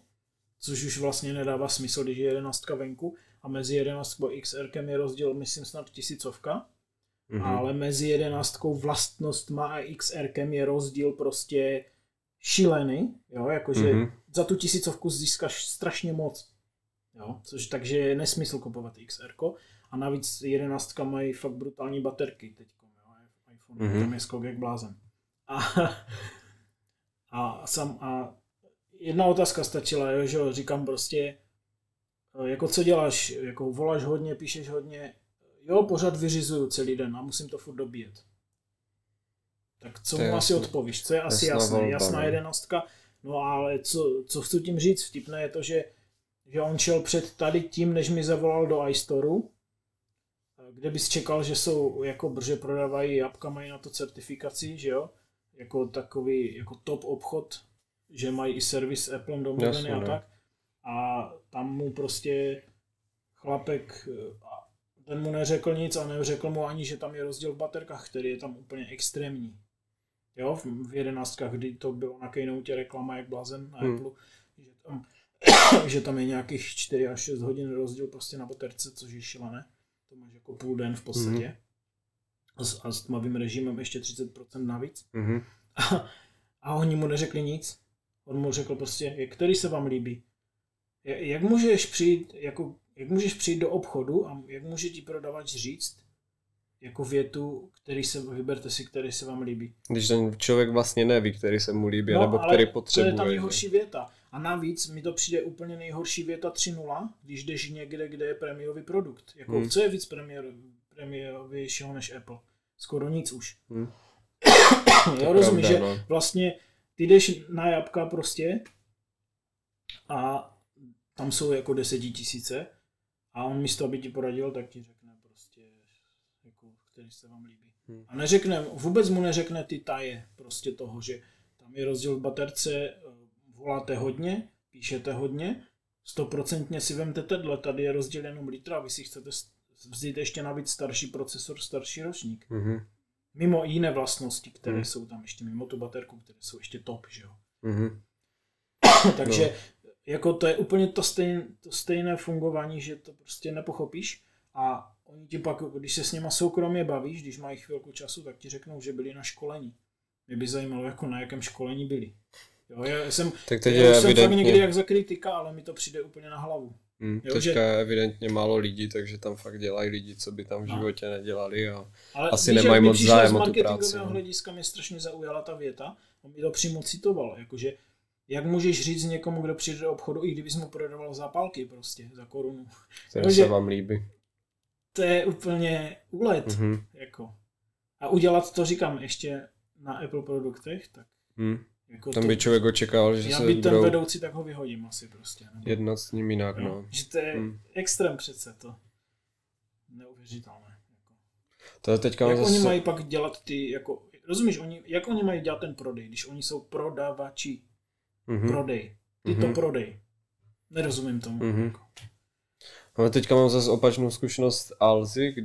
což už vlastně nedává smysl, když je jedenáctka venku a mezi jedenáctkou a XR-kem je rozdíl myslím snad 1000, ale mezi jedenáctkou vlastnostma a XR-kem je rozdíl prostě šílený, jo, jakože za tu 1000 získáš strašně moc, jo, což takže je nesmysl kupovat XR-ko a navíc jedenáctka mají fakt brutální baterky teď. Tam je skok jak blázen. A jedna otázka stačila, jo, že říkám prostě, jako co děláš, jako voláš hodně, píšeš hodně, jo, pořád vyřizuju celý den a musím to furt dobíjet. Tak co mu asi odpovíš, co je asi jasné, jasná jedenostka, no ale co chci tím říct, vtipné je to, že on šel před tady tím, než mi zavolal do iStoreu, kde bys čekal, že jsou, jako brže prodávají jabka, mají na to certifikaci, že jo? Jako takový, jako top obchod, že mají i servis s Applem domluvený a tak. A tam mu prostě chlapek, ten mu neřekl nic a neřekl mu ani, že tam je rozdíl v baterkách, který je tam úplně extrémní. Jo, v jedenáctkách, kdy to bylo na Keynote reklama jak blázen na Appleu, že tam je nějakých 4 až 6 hodin rozdíl prostě na baterce, což je šílené. To máš jako půl den v podstatě. A s tmavým režimem ještě 30% navíc. A oni mu neřekli nic. On mu řekl prostě, který se vám líbí. Jak můžeš přijít do obchodu a jak může ti prodavač říct jako větu, vyberte si, který se vám líbí. Když ten člověk vlastně neví, který se mu líbí, nebo který potřebuje. To je ta nejhorší věta. A navíc mi to přijde úplně nejhorší věta 3.0, když jdeš někde, kde je prémiový produkt. Jako, co je víc prémiovějšího než Apple? Skoro nic už. Já rozumím, že vlastně ty jdeš na jabka prostě a tam jsou jako 10 000 a on místo, aby ti poradil, tak ti řekne prostě, jako, který se vám líbí. A vůbec mu neřekne ty taje prostě toho, že tam je rozdíl v baterce, voláte hodně, píšete hodně, 100% si vemte tenhle, tady je rozdíl jenom litra, vy si chcete vzít ještě navíc starší procesor, starší ročník. Mimo jiné vlastnosti, které jsou tam ještě, mimo tu baterku, které jsou ještě top, že jo. Takže jako to je úplně to stejné fungování, že to prostě nepochopíš a oni ti pak, když se s nima soukromě bavíš, když mají chvilku času, tak ti řeknou, že byli na školení. Mě by zajímalo, jako na jakém školení byli. Jo, já jsem tam někdy jak za kritika, ale mi to přijde úplně na hlavu. Jo, teďka je evidentně málo lidí, takže tam fakt dělají lidi, co by tam v životě nedělali a ale asi nemají moc zájem o tu práci. Z marketingového hlediska mě strašně zaujala ta věta, on mi to přímo citoval, jakože jak můžeš říct někomu, kdo přijde do obchodu, i kdybys mu prodával zápalky prostě za korunu. To se vám líbí. To je úplně úlet. Jako. A udělat to, říkám, ještě na Apple produktech, tak... Jako tam by člověk očekával, že se budou... ten vedoucí, tak ho vyhodím asi prostě. Nebo... Jednat s ním jinak, no. Že to je extrém přece to. Neuvěřitelné. Jako. To je teďka jak oni mají pak dělat ty, jako... Rozumíš, jak oni mají dělat ten prodej, když oni jsou prodavači. Prodej. Ty to prodej. Nerozumím tomu. Jako. Ale teďka mám zase opačnou zkušenost Alzy,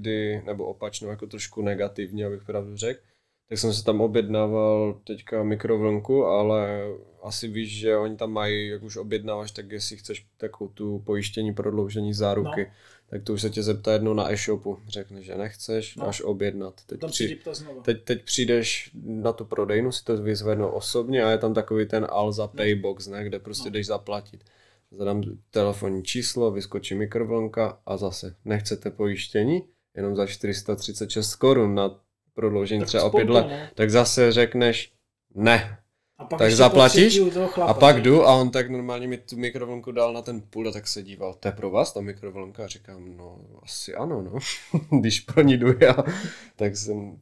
nebo opačnou, jako trošku negativní, abych pravdu řekl. tak jsem se tam objednával teďka mikrovlnku, ale asi víš, že oni tam mají, jak už objednáváš, tak jestli chceš takovou tu pojištění, prodloužení záruky, no. Tak to už se tě zeptá jednou na e-shopu. Řekne, že nechceš, máš objednat. Teď přijdeš na tu prodejnu, si to vyzvednou osobně a je tam takový ten Alza Paybox, ne, kde prostě jdeš zaplatit. Zadám telefonní číslo, vyskočí mikrovlnka a zase nechcete pojištění, jenom za 436 korun na prodloužení třeba o 5 let, tak zase řekneš ne. A pak tak zaplatíš chlapa, a pak jdu a on tak normálně mi tu mikrovlnku dal na ten půl a tak se díval, to je pro vás ta mikrovlnka? A říkám, no asi ano, no, když pro ní jdu já,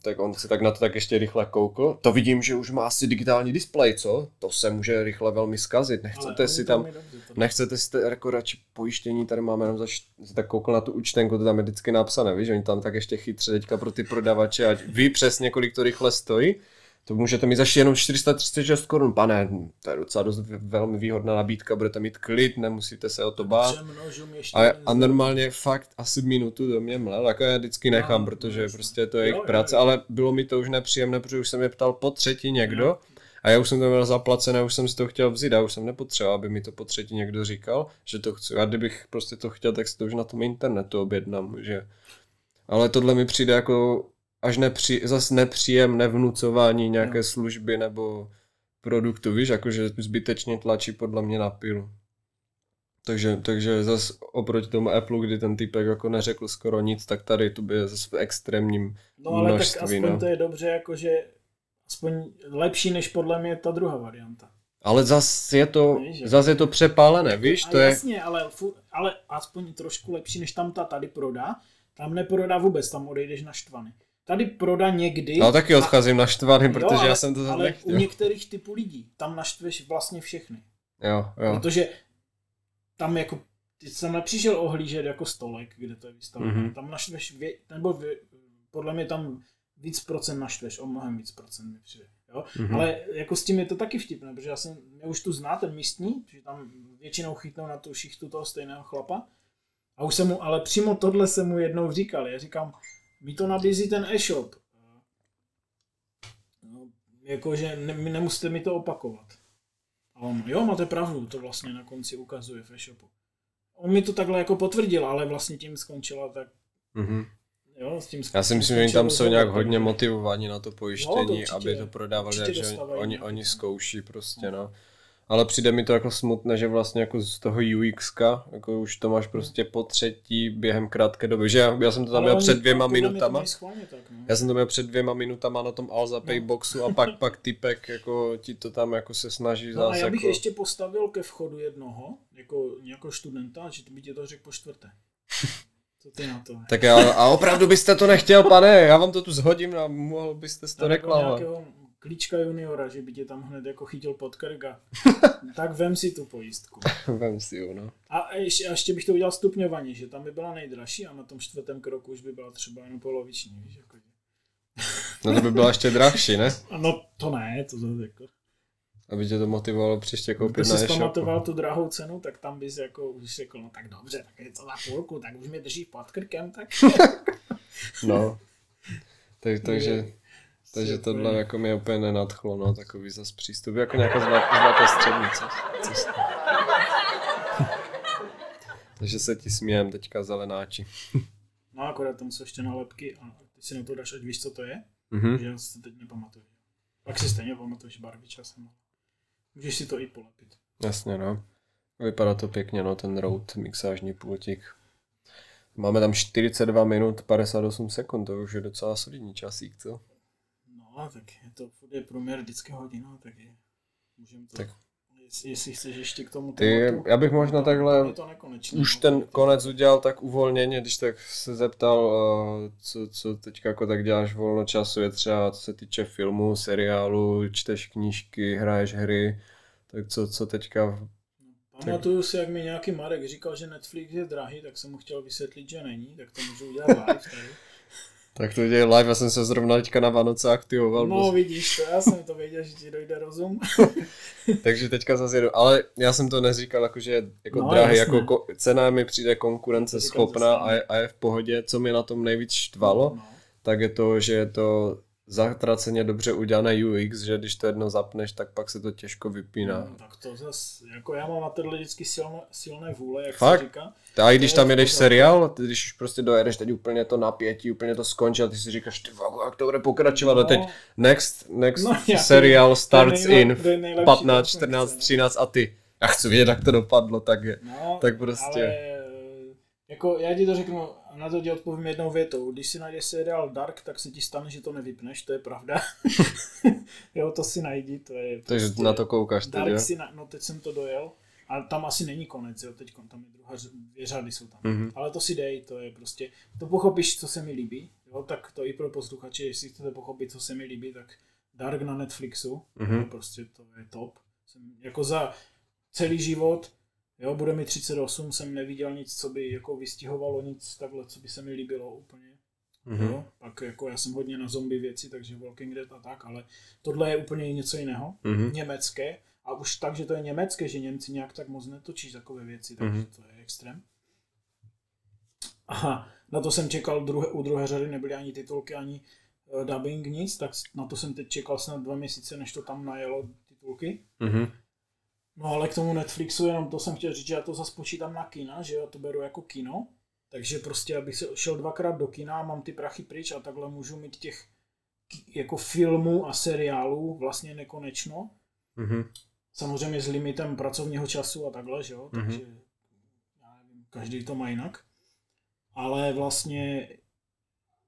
tak on se tak na to tak ještě rychle koukl. To vidím, že už má asi digitální displej, co? To se může rychle velmi zkazit, nechcete si jako radši pojištění, tady máme jenom tak koukl na tu účtenku, to tam je vždycky napsané, víš, oni tam tak ještě chytře teďka pro ty prodavače, ať ví přesně, kolik to rychle stojí. To můžete mít zaště jenom 436 korun, pane, to je docela dost velmi výhodná nabídka, budete mít klid, nemusíte se o to bát. A normálně fakt asi minutu do mě mlel, jako já vždycky nechám, protože prostě to je jejich práce, ale bylo mi to už nepříjemné, protože už se mě ptal po třetí někdo a já už jsem to měl zaplacené, už jsem si to chtěl vzít a už jsem nepotřeboval, aby mi to po třetí někdo říkal, že to chci. A kdybych prostě to chtěl, tak si to už na tom internetu objednám, že. Ale tohle mi přijde jako až zase nepříjemné vnucování nějaké služby nebo produktu, víš, jakože zbytečně tlačí podle mě na pilu. Takže zase oproti tomu Appleu, kdy ten týpek jako neřekl skoro nic, tak tady to bude zase v extrémním množství. Tak aspoň to je dobře, jakože aspoň lepší než podle mě ta druhá varianta. Ale zase je to přepálené, víš? Jasně, ale aspoň trošku lepší než tam ta tady prodá. Tam neprodá vůbec, tam odejdeš naštvaný. Tady proda někdy... No taky odcházím naštvaný, protože já jsem to nechtěl. Ale u některých typů lidí tam naštveš vlastně všechny. Jo. Protože tam jako... Ty jsem nepřišel ohlížet jako stolek, kde to je vystavené. Mm-hmm. Tam naštveš... podle mě tam víc procent naštveš, o mnohem víc procent mi přijde. Jo? Mm-hmm. Ale jako s tím je to taky vtipné, protože já už tu zná ten místní, že tam většinou chytnou na tu šichtu toho stejného chlapa. A už jsem mu... Ale přímo tohle jsem mu jednou říkal. Já říkám... Mi to nabízí ten e-shop. No, jakože nemusíte mi to opakovat. A on, jo, máte pravdu, to vlastně na konci ukazuje v e-shopu. On mi to takhle jako potvrdil, ale vlastně tím skončila tak... Mm-hmm. Jo, s tím skončila. Já si myslím, že oni tam jsou nějak hodně motivováni na to pojištění, no, to určitě, aby to prodávali, takže oni zkouší prostě, no. Ale přijde mi to jako smutné, že vlastně jako z toho UXka, jako už to máš prostě po třetí během krátké doby, že já jsem to tam měl před 2 minutama. Já jsem to měl před 2 minutama na tom Alza Payboxu a pak typek jako ti to tam jako se snaží zase. No a já bych jako... ještě postavil ke vchodu jednoho, jako studenta, že by ti to řekl po čtvrté. Co ty na to? Tak a opravdu byste to nechtěl, pane, já vám to tu zhodím a mohl byste to reklamovat. Klíčka juniora, že by tě tam hned jako chytil pod krk a tak vem si tu pojistku. Vem si jo, no. A ještě bych to udělal stupňovaně, že tam by byla nejdražší a na tom 4. kroku už by byla třeba jenom poloviční, víš, jako. No to by byla ještě dražší, ne? No to zase jako. Aby tě to motivovalo příště koupit na e-shopu. Když jsi pamatoval tu drahou cenu, tak tam bys jako už řekl, no tak dobře, tak je to za půlku, tak už mě drží pod krkem, tak. No, takže tohle jako mě úplně nenadchlo, no, takový zas přístup, jako nějaká zlaté střednice. Takže se ti smějem teďka zelenáči. No akorát tam jsou ještě nalepky a ty si na to dáš, ať víš, co to je, protože já si teď nepamatuju. Pak si stejně pamatuješ barvy časem. Můžeš si to i polepit. Jasně, no. Vypadá to pěkně, no, ten Rode mixážní pultík. Máme tam 42 minut 58 sekund, to už je docela solidní časík, co? No, tak je průměr vždycky hodina, tak je. Můžeme to, tak. Jestli chceš ještě k tomu tématu. Já bych možná takhle už ten konec udělal tak uvolněně, když tak se zeptal, co teď jako tak děláš volno času, je třeba co se týče filmu, seriálu, čteš knížky, hraješ hry, tak co teďka... Pamatuju si, jak mi nějaký Marek říkal, že Netflix je drahý, tak jsem mu chtěl vysvětlit, že není, tak to můžu udělat live tady. Tak to děje live, já jsem se zrovna teďka na Vánoce aktivoval. No vidíš to, já jsem to věděl, že ti dojde rozum. Takže teďka zase jedu, ale já jsem to neříkal, jakože je jako no, drahý, jako cena mi přijde konkurenceschopná a je v pohodě. Co mi na tom nejvíc štvalo, tak je to, že je to zatraceně dobře udělané UX, že když to jedno zapneš, tak pak se to těžko vypíná. Tak to zase, jako já mám na tohle vždycky silné vůle, jak fakt? Se říká. A i když tam jedeš seriál, když už prostě dojedeš teď úplně to napětí, úplně to skončí a ty si říkáš, ty vago, jak to bude pokračovat, a teď next seriál starts in 15, 14, 13 a ty, já chci vědět, jak to dopadlo, tak je. No, tak prostě. Ale, jako já ti to řeknu, na to ti odpovím jednou větou. Když si najdeš seriál Dark, tak se ti stane, že to nevypneš, to je pravda. Jo, to si najdi, to je... Takže prostě na to koukáš teď, jo? No teď jsem to dojel, ale tam asi není konec, jo, teď tam je druhá, dvě řady jsou tam. Mm-hmm. Ale to si dej, to je prostě... To pochopíš, co se mi líbí, jo, tak to i pro posluchače, jestli chcete pochopit, co se mi líbí, tak Dark na Netflixu, mm-hmm. Prostě to je top. Jsem jako za celý život... Jo, bude mi 38, jsem neviděl nic, co by jako vystihovalo, nic takhle, co by se mi líbilo úplně. Mm-hmm. Jo, pak jako já jsem hodně na zombie věci, takže Walking Dead a tak, ale tohle je úplně něco jiného, mm-hmm. Německé. A už tak, že to je německé, že Němci nějak tak moc netočí takové věci, takže mm-hmm. To je extrém. Aha, na to jsem čekal, u druhé řady nebyly ani titulky, ani dubbing, nic, tak na to jsem teď čekal snad 2 měsíce, než to tam najelo titulky. Mm-hmm. No ale k tomu Netflixu, jenom to jsem chtěl říct, že já to zase počítám na kina, že já to beru jako kino, takže prostě abych se šel 2krát do kina, mám ty prachy pryč a takhle můžu mít těch jako filmů a seriálů vlastně nekonečno. Mm-hmm. Samozřejmě s limitem pracovního času a takhle, že jo, takže mm-hmm. Já nevím, každý to má jinak. Ale vlastně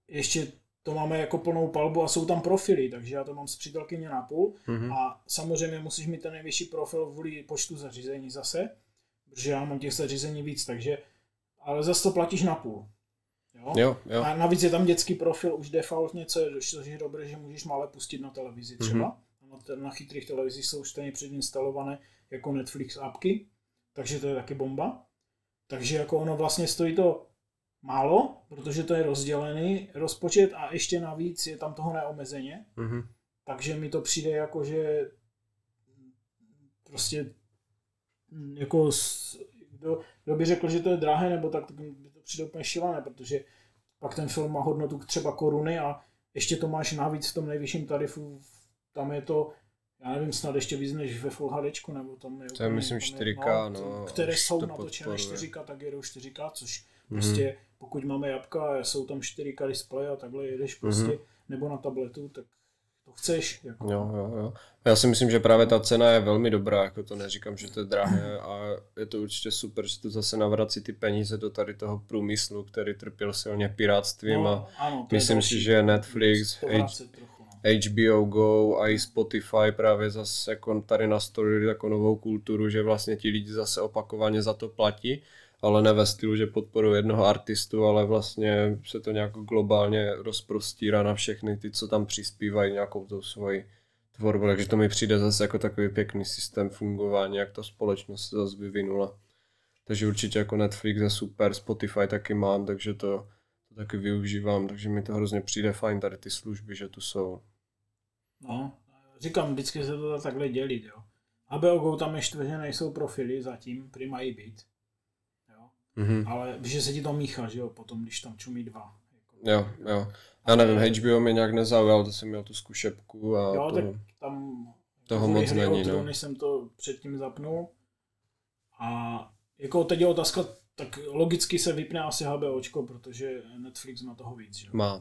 ještě to máme jako plnou palbu a jsou tam profily, takže já to mám z přítelkyně na půl. Mm-hmm. A samozřejmě musíš mít ten nejvyšší profil vůli počtu zařízení zase, protože já mám těch zařízení víc, takže, ale zase to platíš na půl. Jo. A navíc je tam dětský profil už defaultně, což je dobré, že můžeš malé pustit na televizi třeba. Mm-hmm. Na chytrých televizích jsou stejně předinstalované jako Netflix appky, takže to je taky bomba. Takže jako ono vlastně stojí to málo, protože to je rozdělený rozpočet a ještě navíc je tam toho neomezeně, mm-hmm. Takže mi to přijde jako, že prostě jako kdo by řekl, že to je drahé nebo tak, tak mi to přijde úplně šílené, protože pak ten film má hodnotu třeba koruny a ještě to máš navíc v tom nejvyšším tarifu, tam je to, já nevím, snad ještě víc než ve Full HD, nebo tam je úplně, myslím 4K, no, které jsou natočené 4K, tak jedou 4K, což prostě pokud máme jabka, jsou tam 4K displeje a takhle jedeš prostě, nebo na tabletu, tak to chceš. Jako. Jo. Já si myslím, že právě ta cena je velmi dobrá, jako to neříkám, že to je drahé a je to určitě super, že to zase navrací ty peníze do tady toho průmyslu, který trpěl silně piráctvím, no, a ano, myslím si, že Netflix, HBO Go a i Spotify právě zase jako tady nastolili takovou novou kulturu, že vlastně ti lidi zase opakovaně za to platí, ale ne ve stylu, že podporuje jednoho artistu, ale vlastně se to nějak globálně rozprostírá na všechny ty, co tam přispívají nějakou tou svoji tvorbu, takže to mi přijde zase jako takový pěkný systém fungování, jak ta společnost se zase vyvinula. Takže určitě jako Netflix je super, Spotify taky mám, takže to taky využívám, takže mi to hrozně přijde fajn, tady ty služby, že tu jsou. No, říkám, vždycky se to dá takhle dělit, jo. HBO Go tam ještě, že nejsou profily zatím, prý mají být. Mm-hmm. Ale že se ti to míchá, že jo, potom, když tam čumí 2. Jako, jo. Já nevím, HBO mě nějak nezaujal, to jsem měl tu zkušebku a jo, to, tak tam toho moc není, no. Než jsem to předtím zapnul a jako teď je otázka, tak logicky se vypne asi HBOčko, protože Netflix má toho víc, že jo. Má.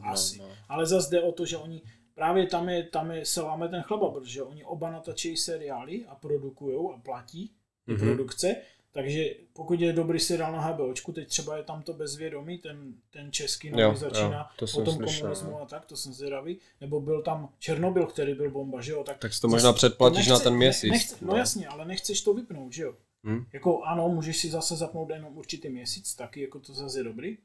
Ale zase jde o to, že oni, právě tam je se láme ten chleba, protože oni oba natačejí seriály a produkujou a platí produkce. Takže pokud je dobrý seriál na HBOčku, teď třeba je tam to Bezvědomí, ten český nový začíná o tom komunismu a tak, to jsem zvědavý. Nebo byl tam Černobyl, který byl bomba, že jo? Tak si to možná předplatíš na ten měsíc. No jasně, ale nechceš to vypnout, že jo? Jako ano, můžeš si zase zapnout jenom určitý měsíc, taky jako to zase je dobrý.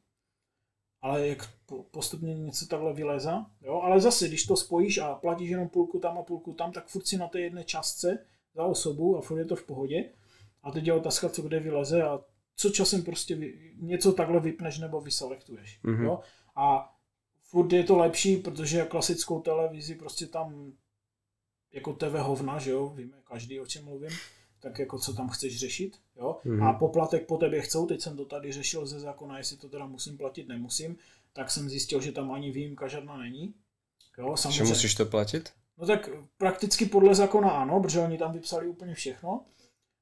Ale jak postupně něco takhle vyleza, jo? Ale zase, když to spojíš a platíš jenom půlku tam a půlku tam, tak furt si na té jedné částce za osobu a furt je to v pohodě. A teď je otázka, co kde vyleze a co časem prostě něco takhle vypneš nebo vyselektuješ. Mm-hmm. Jo? A furt je to lepší, protože klasickou televizi prostě tam jako TV hovna, že jo, víme každý, o čem mluvím, tak jako co tam chceš řešit, jo. Mm-hmm. A poplatek po tebě chcou, teď jsem to tady řešil ze zákona, jestli to teda musím platit, nemusím, tak jsem zjistil, že tam ani výjimka žádná není. Jo, samozřejmě. Že musíš to platit? No tak prakticky podle zákona ano, protože oni tam vypsali úplně všechno.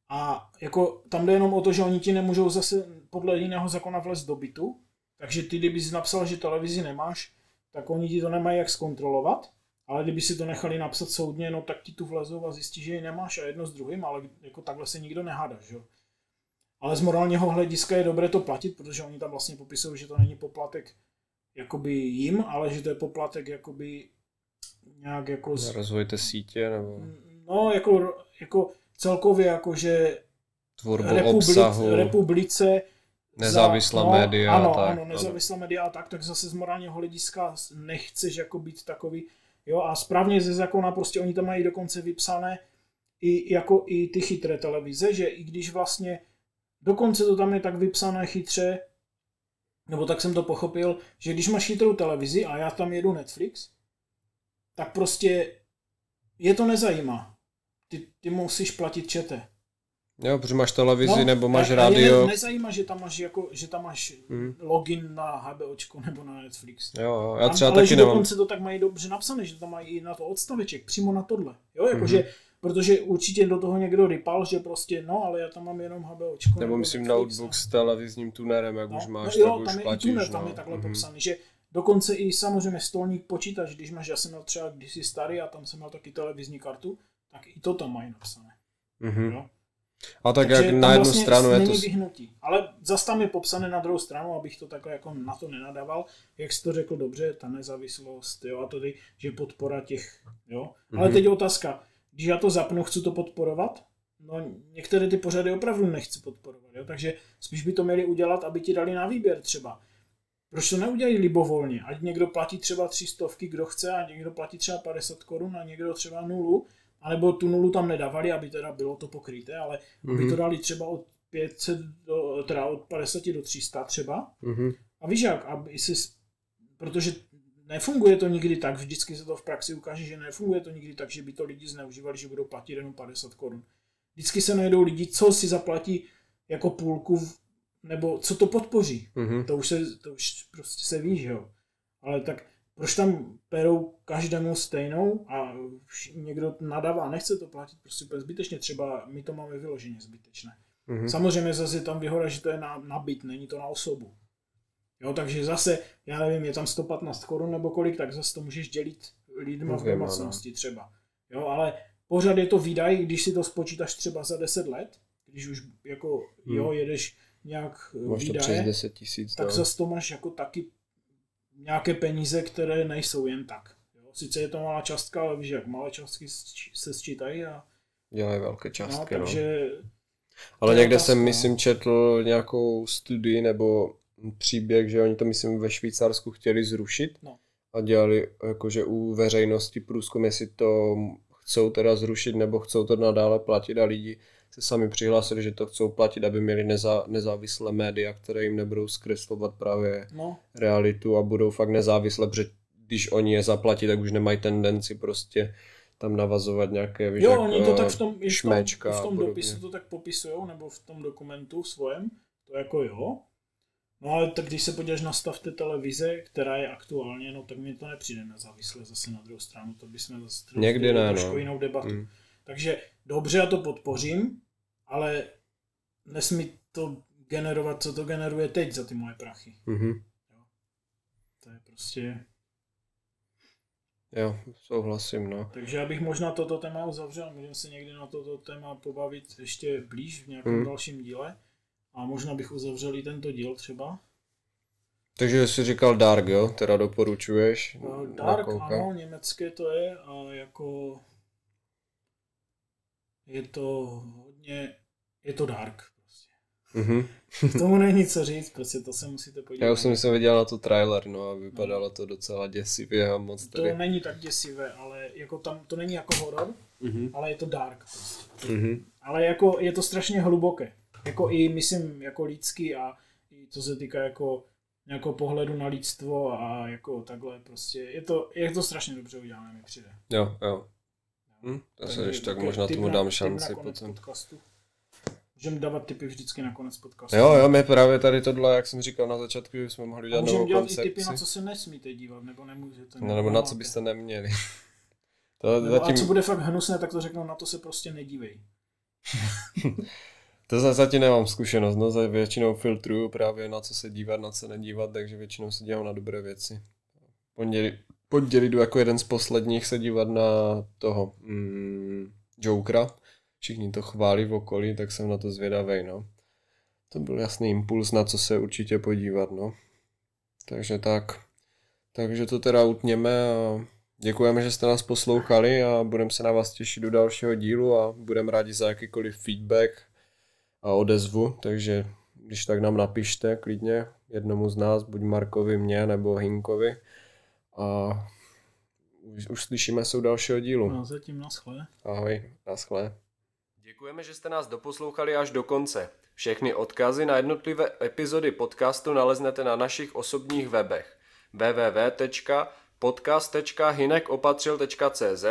A jako tam jde jenom o to, že oni ti nemůžou zase podle jiného zákona vlézt do bytu. Takže ty, kdyby jsi napsal, že televizi nemáš, tak oni ti to nemají jak zkontrolovat. Ale kdyby si to nechali napsat soudně, no tak ti tu vlezou a zjistí, že ji nemáš a jedno s druhým, ale jako takhle se nikdo nehádá, že jo. Ale z morálního hlediska je dobré to platit, protože oni tam vlastně popisují, že to není poplatek jakoby jim, ale že to je poplatek jakoby nějak jako... Rozvoj té sítě nebo... No jako celkově jako, že republice... Nezávislá média a tak. Ano, nezávislá média a tak zase z morálního hlediska nechceš jako být takový... Jo, a správně ze zákona prostě oni tam mají dokonce vypsané i, jako i ty chytré televize, že i když vlastně dokonce to tam je tak vypsané chytře, nebo tak jsem to pochopil, že když máš chytrou televizi a já tam jedu Netflix, tak prostě je to nezajímá. Ty musíš platit ČT. Jo, protože máš televizi nebo máš rádio. Nezajímá, že tam máš, jako, že tam máš login na HBOčko nebo na Netflix. Jo, já třeba taky nemám. Ale dokonce to tak mají dobře napsané, že tam mají i na to odstaveček, přímo na tohle. Jo, jakože, protože určitě do toho někdo rypal, že prostě no, ale já tam mám jenom HBOčko. Nebo myslím Netflix, notebook s televizním tunerem, jak už máš, tak už platíš. Jo, tam je i tuner, tam je takhle popsaný, že dokonce i samozřejmě stolník počítač, když máš, já jsem měl třeba kdysi starý a tam jsem měl taky televizní kartu, tak i to tam mají napsané. Jo? A tak takže jak na jednu vlastně stranu je to... Vyhnutí. Ale zase tam je popsané na druhou stranu, abych to takhle jako na to nenadával. Jak jsi to řekl dobře, ta nezávislost, jo, a tedy, že podpora těch, jo. Ale teď je otázka, když já to zapnu, chci to podporovat? No některé ty pořady opravdu nechci podporovat, jo. Takže spíš by to měli udělat, aby ti dali na výběr třeba. Proč to neudělají libovolně? Ať někdo platí třeba 300, kdo chce, a někdo platí třeba 50 Kč a někdo třeba 0. Anebo tu nulu tam nedávali, aby teda bylo to pokryté, ale aby to dali třeba od 500 do, teda od 50 do 300 třeba. A víš jak, aby si, protože nefunguje to nikdy tak, vždycky se to v praxi ukáže, že nefunguje to nikdy tak, že by to lidi zneužívali, že budou platit jenom 50 Kč. Vždycky se najdou lidi, co si zaplatí jako půlku, nebo co to podpoří. To už prostě se ví, že jo. Ale tak... Proč tam perou každému stejnou a někdo nadává, nechce to platit, prostě zbytečně, třeba my to máme vyloženě zbytečné. Samozřejmě zase tam výhoda, že to je na byt, není to na osobu. Jo, takže zase, já nevím, je tam 115 Kč nebo kolik, tak zase to můžeš dělit lidma v domácnosti třeba. Jo, ale pořád je to výdaj, když si to spočítáš třeba za 10 let, když už jako jo, jedeš nějak výdaje, 10 000, tak zase to máš jako taky nějaké peníze, které nejsou jen tak. Jo, sice je to malá částka, ale víš jak, malé částky se sčítají a... Dělají velké částky, no. Takže... Ale někde částka. Jsem, myslím, četl nějakou studii nebo příběh, že oni to, myslím, ve Švýcarsku chtěli zrušit a dělali jakože u veřejnosti průzkum, jestli to chcou teda zrušit nebo chcou to nadále platit, a lidi se sami přihlásili, že to chcou platit, aby měli nezávislé média, které jim nebudou zkreslovat právě realitu a budou fakt nezávislé, protože když oni je zaplatí, tak už nemají tendenci prostě tam navazovat nějaké šméčka. Jo, oni to tak v tom dopisu to tak popisujou, nebo v tom dokumentu svojem, to jako jo. No ale tak když se podíváš na stav té televize, která je aktuálně, no tak mi to nepřijde nezávisle zase na druhou stranu, to bychom zase někdy ne, trošku jinou debatu. Takže dobře, já to podpořím, ale nesmí to generovat, co to generuje teď za ty moje prachy. Jo. To je prostě... Jo, souhlasím, no. Takže já bych možná toto téma uzavřel, můžeme se někdy na toto téma pobavit ještě blíž v nějakém dalším díle a možná bych uzavřel i tento díl třeba. Takže jsi říkal Dark, jo? Teda doporučuješ? Dark, ano, německé to je a jako... Je to hodně, je to Dark prostě. K tomu není co říct, prostě to se musíte podívat. Já už jsem viděl na to trailer, no a vypadalo to docela děsivě a moc tady. To není tak děsivé, ale jako tam, to není jako horor, ale je to Dark prostě. Ale jako je to strašně hluboké, jako i myslím jako lidský a i co se týká jako pohledu na lidstvo a jako takhle prostě, je to strašně dobře udělané, mi přijde. Jo, jo. Já se ještě tak možná tomu dám šanci potom. Můžeme dávat tipy vždycky na konec podcastu. Jo, my právě tady tohle, jak jsem říkal na začátku, jsme mohli dělat novou koncepci. Můžeme dělat i tipy, na co se nesmíte dívat, nebo nemůžete. Nebo na co byste neměli. To nebo zatím... A co bude fakt hnusné, tak to řeknou, na to se prostě nedívej. To zatím nemám zkušenost, no, většinou filtruju právě na co se dívat, na co nedívat, takže většinou se dívám na dobré věci. Pondělí jdu jako jeden z posledních se dívat na toho Jokera. Všichni to chválí v okolí, tak jsem na to zvědavej, no. To byl jasný impuls, na co se určitě podívat, no. Takže to teda utněme a děkujeme, že jste nás poslouchali a budeme se na vás těšit do dalšího dílu a budeme rádi za jakýkoliv feedback a odezvu, takže když tak nám napište klidně jednomu z nás, buď Markovi, mě nebo Hinkovi a už slyšíme se u dalšího dílu. No, zatím naschle. Ahoj, naschle. Děkujeme, že jste nás doposlouchali až do konce. Všechny odkazy na jednotlivé epizody podcastu naleznete na našich osobních webech www.podcast.hynekopatřil.cz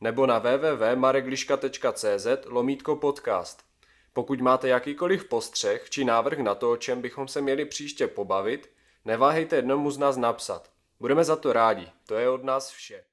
nebo na www.marekliška.cz/podcast. Pokud máte jakýkoliv postřeh či návrh na to, o čem bychom se měli příště pobavit, neváhejte jednomu z nás napsat. Budeme za to rádi. To je od nás vše.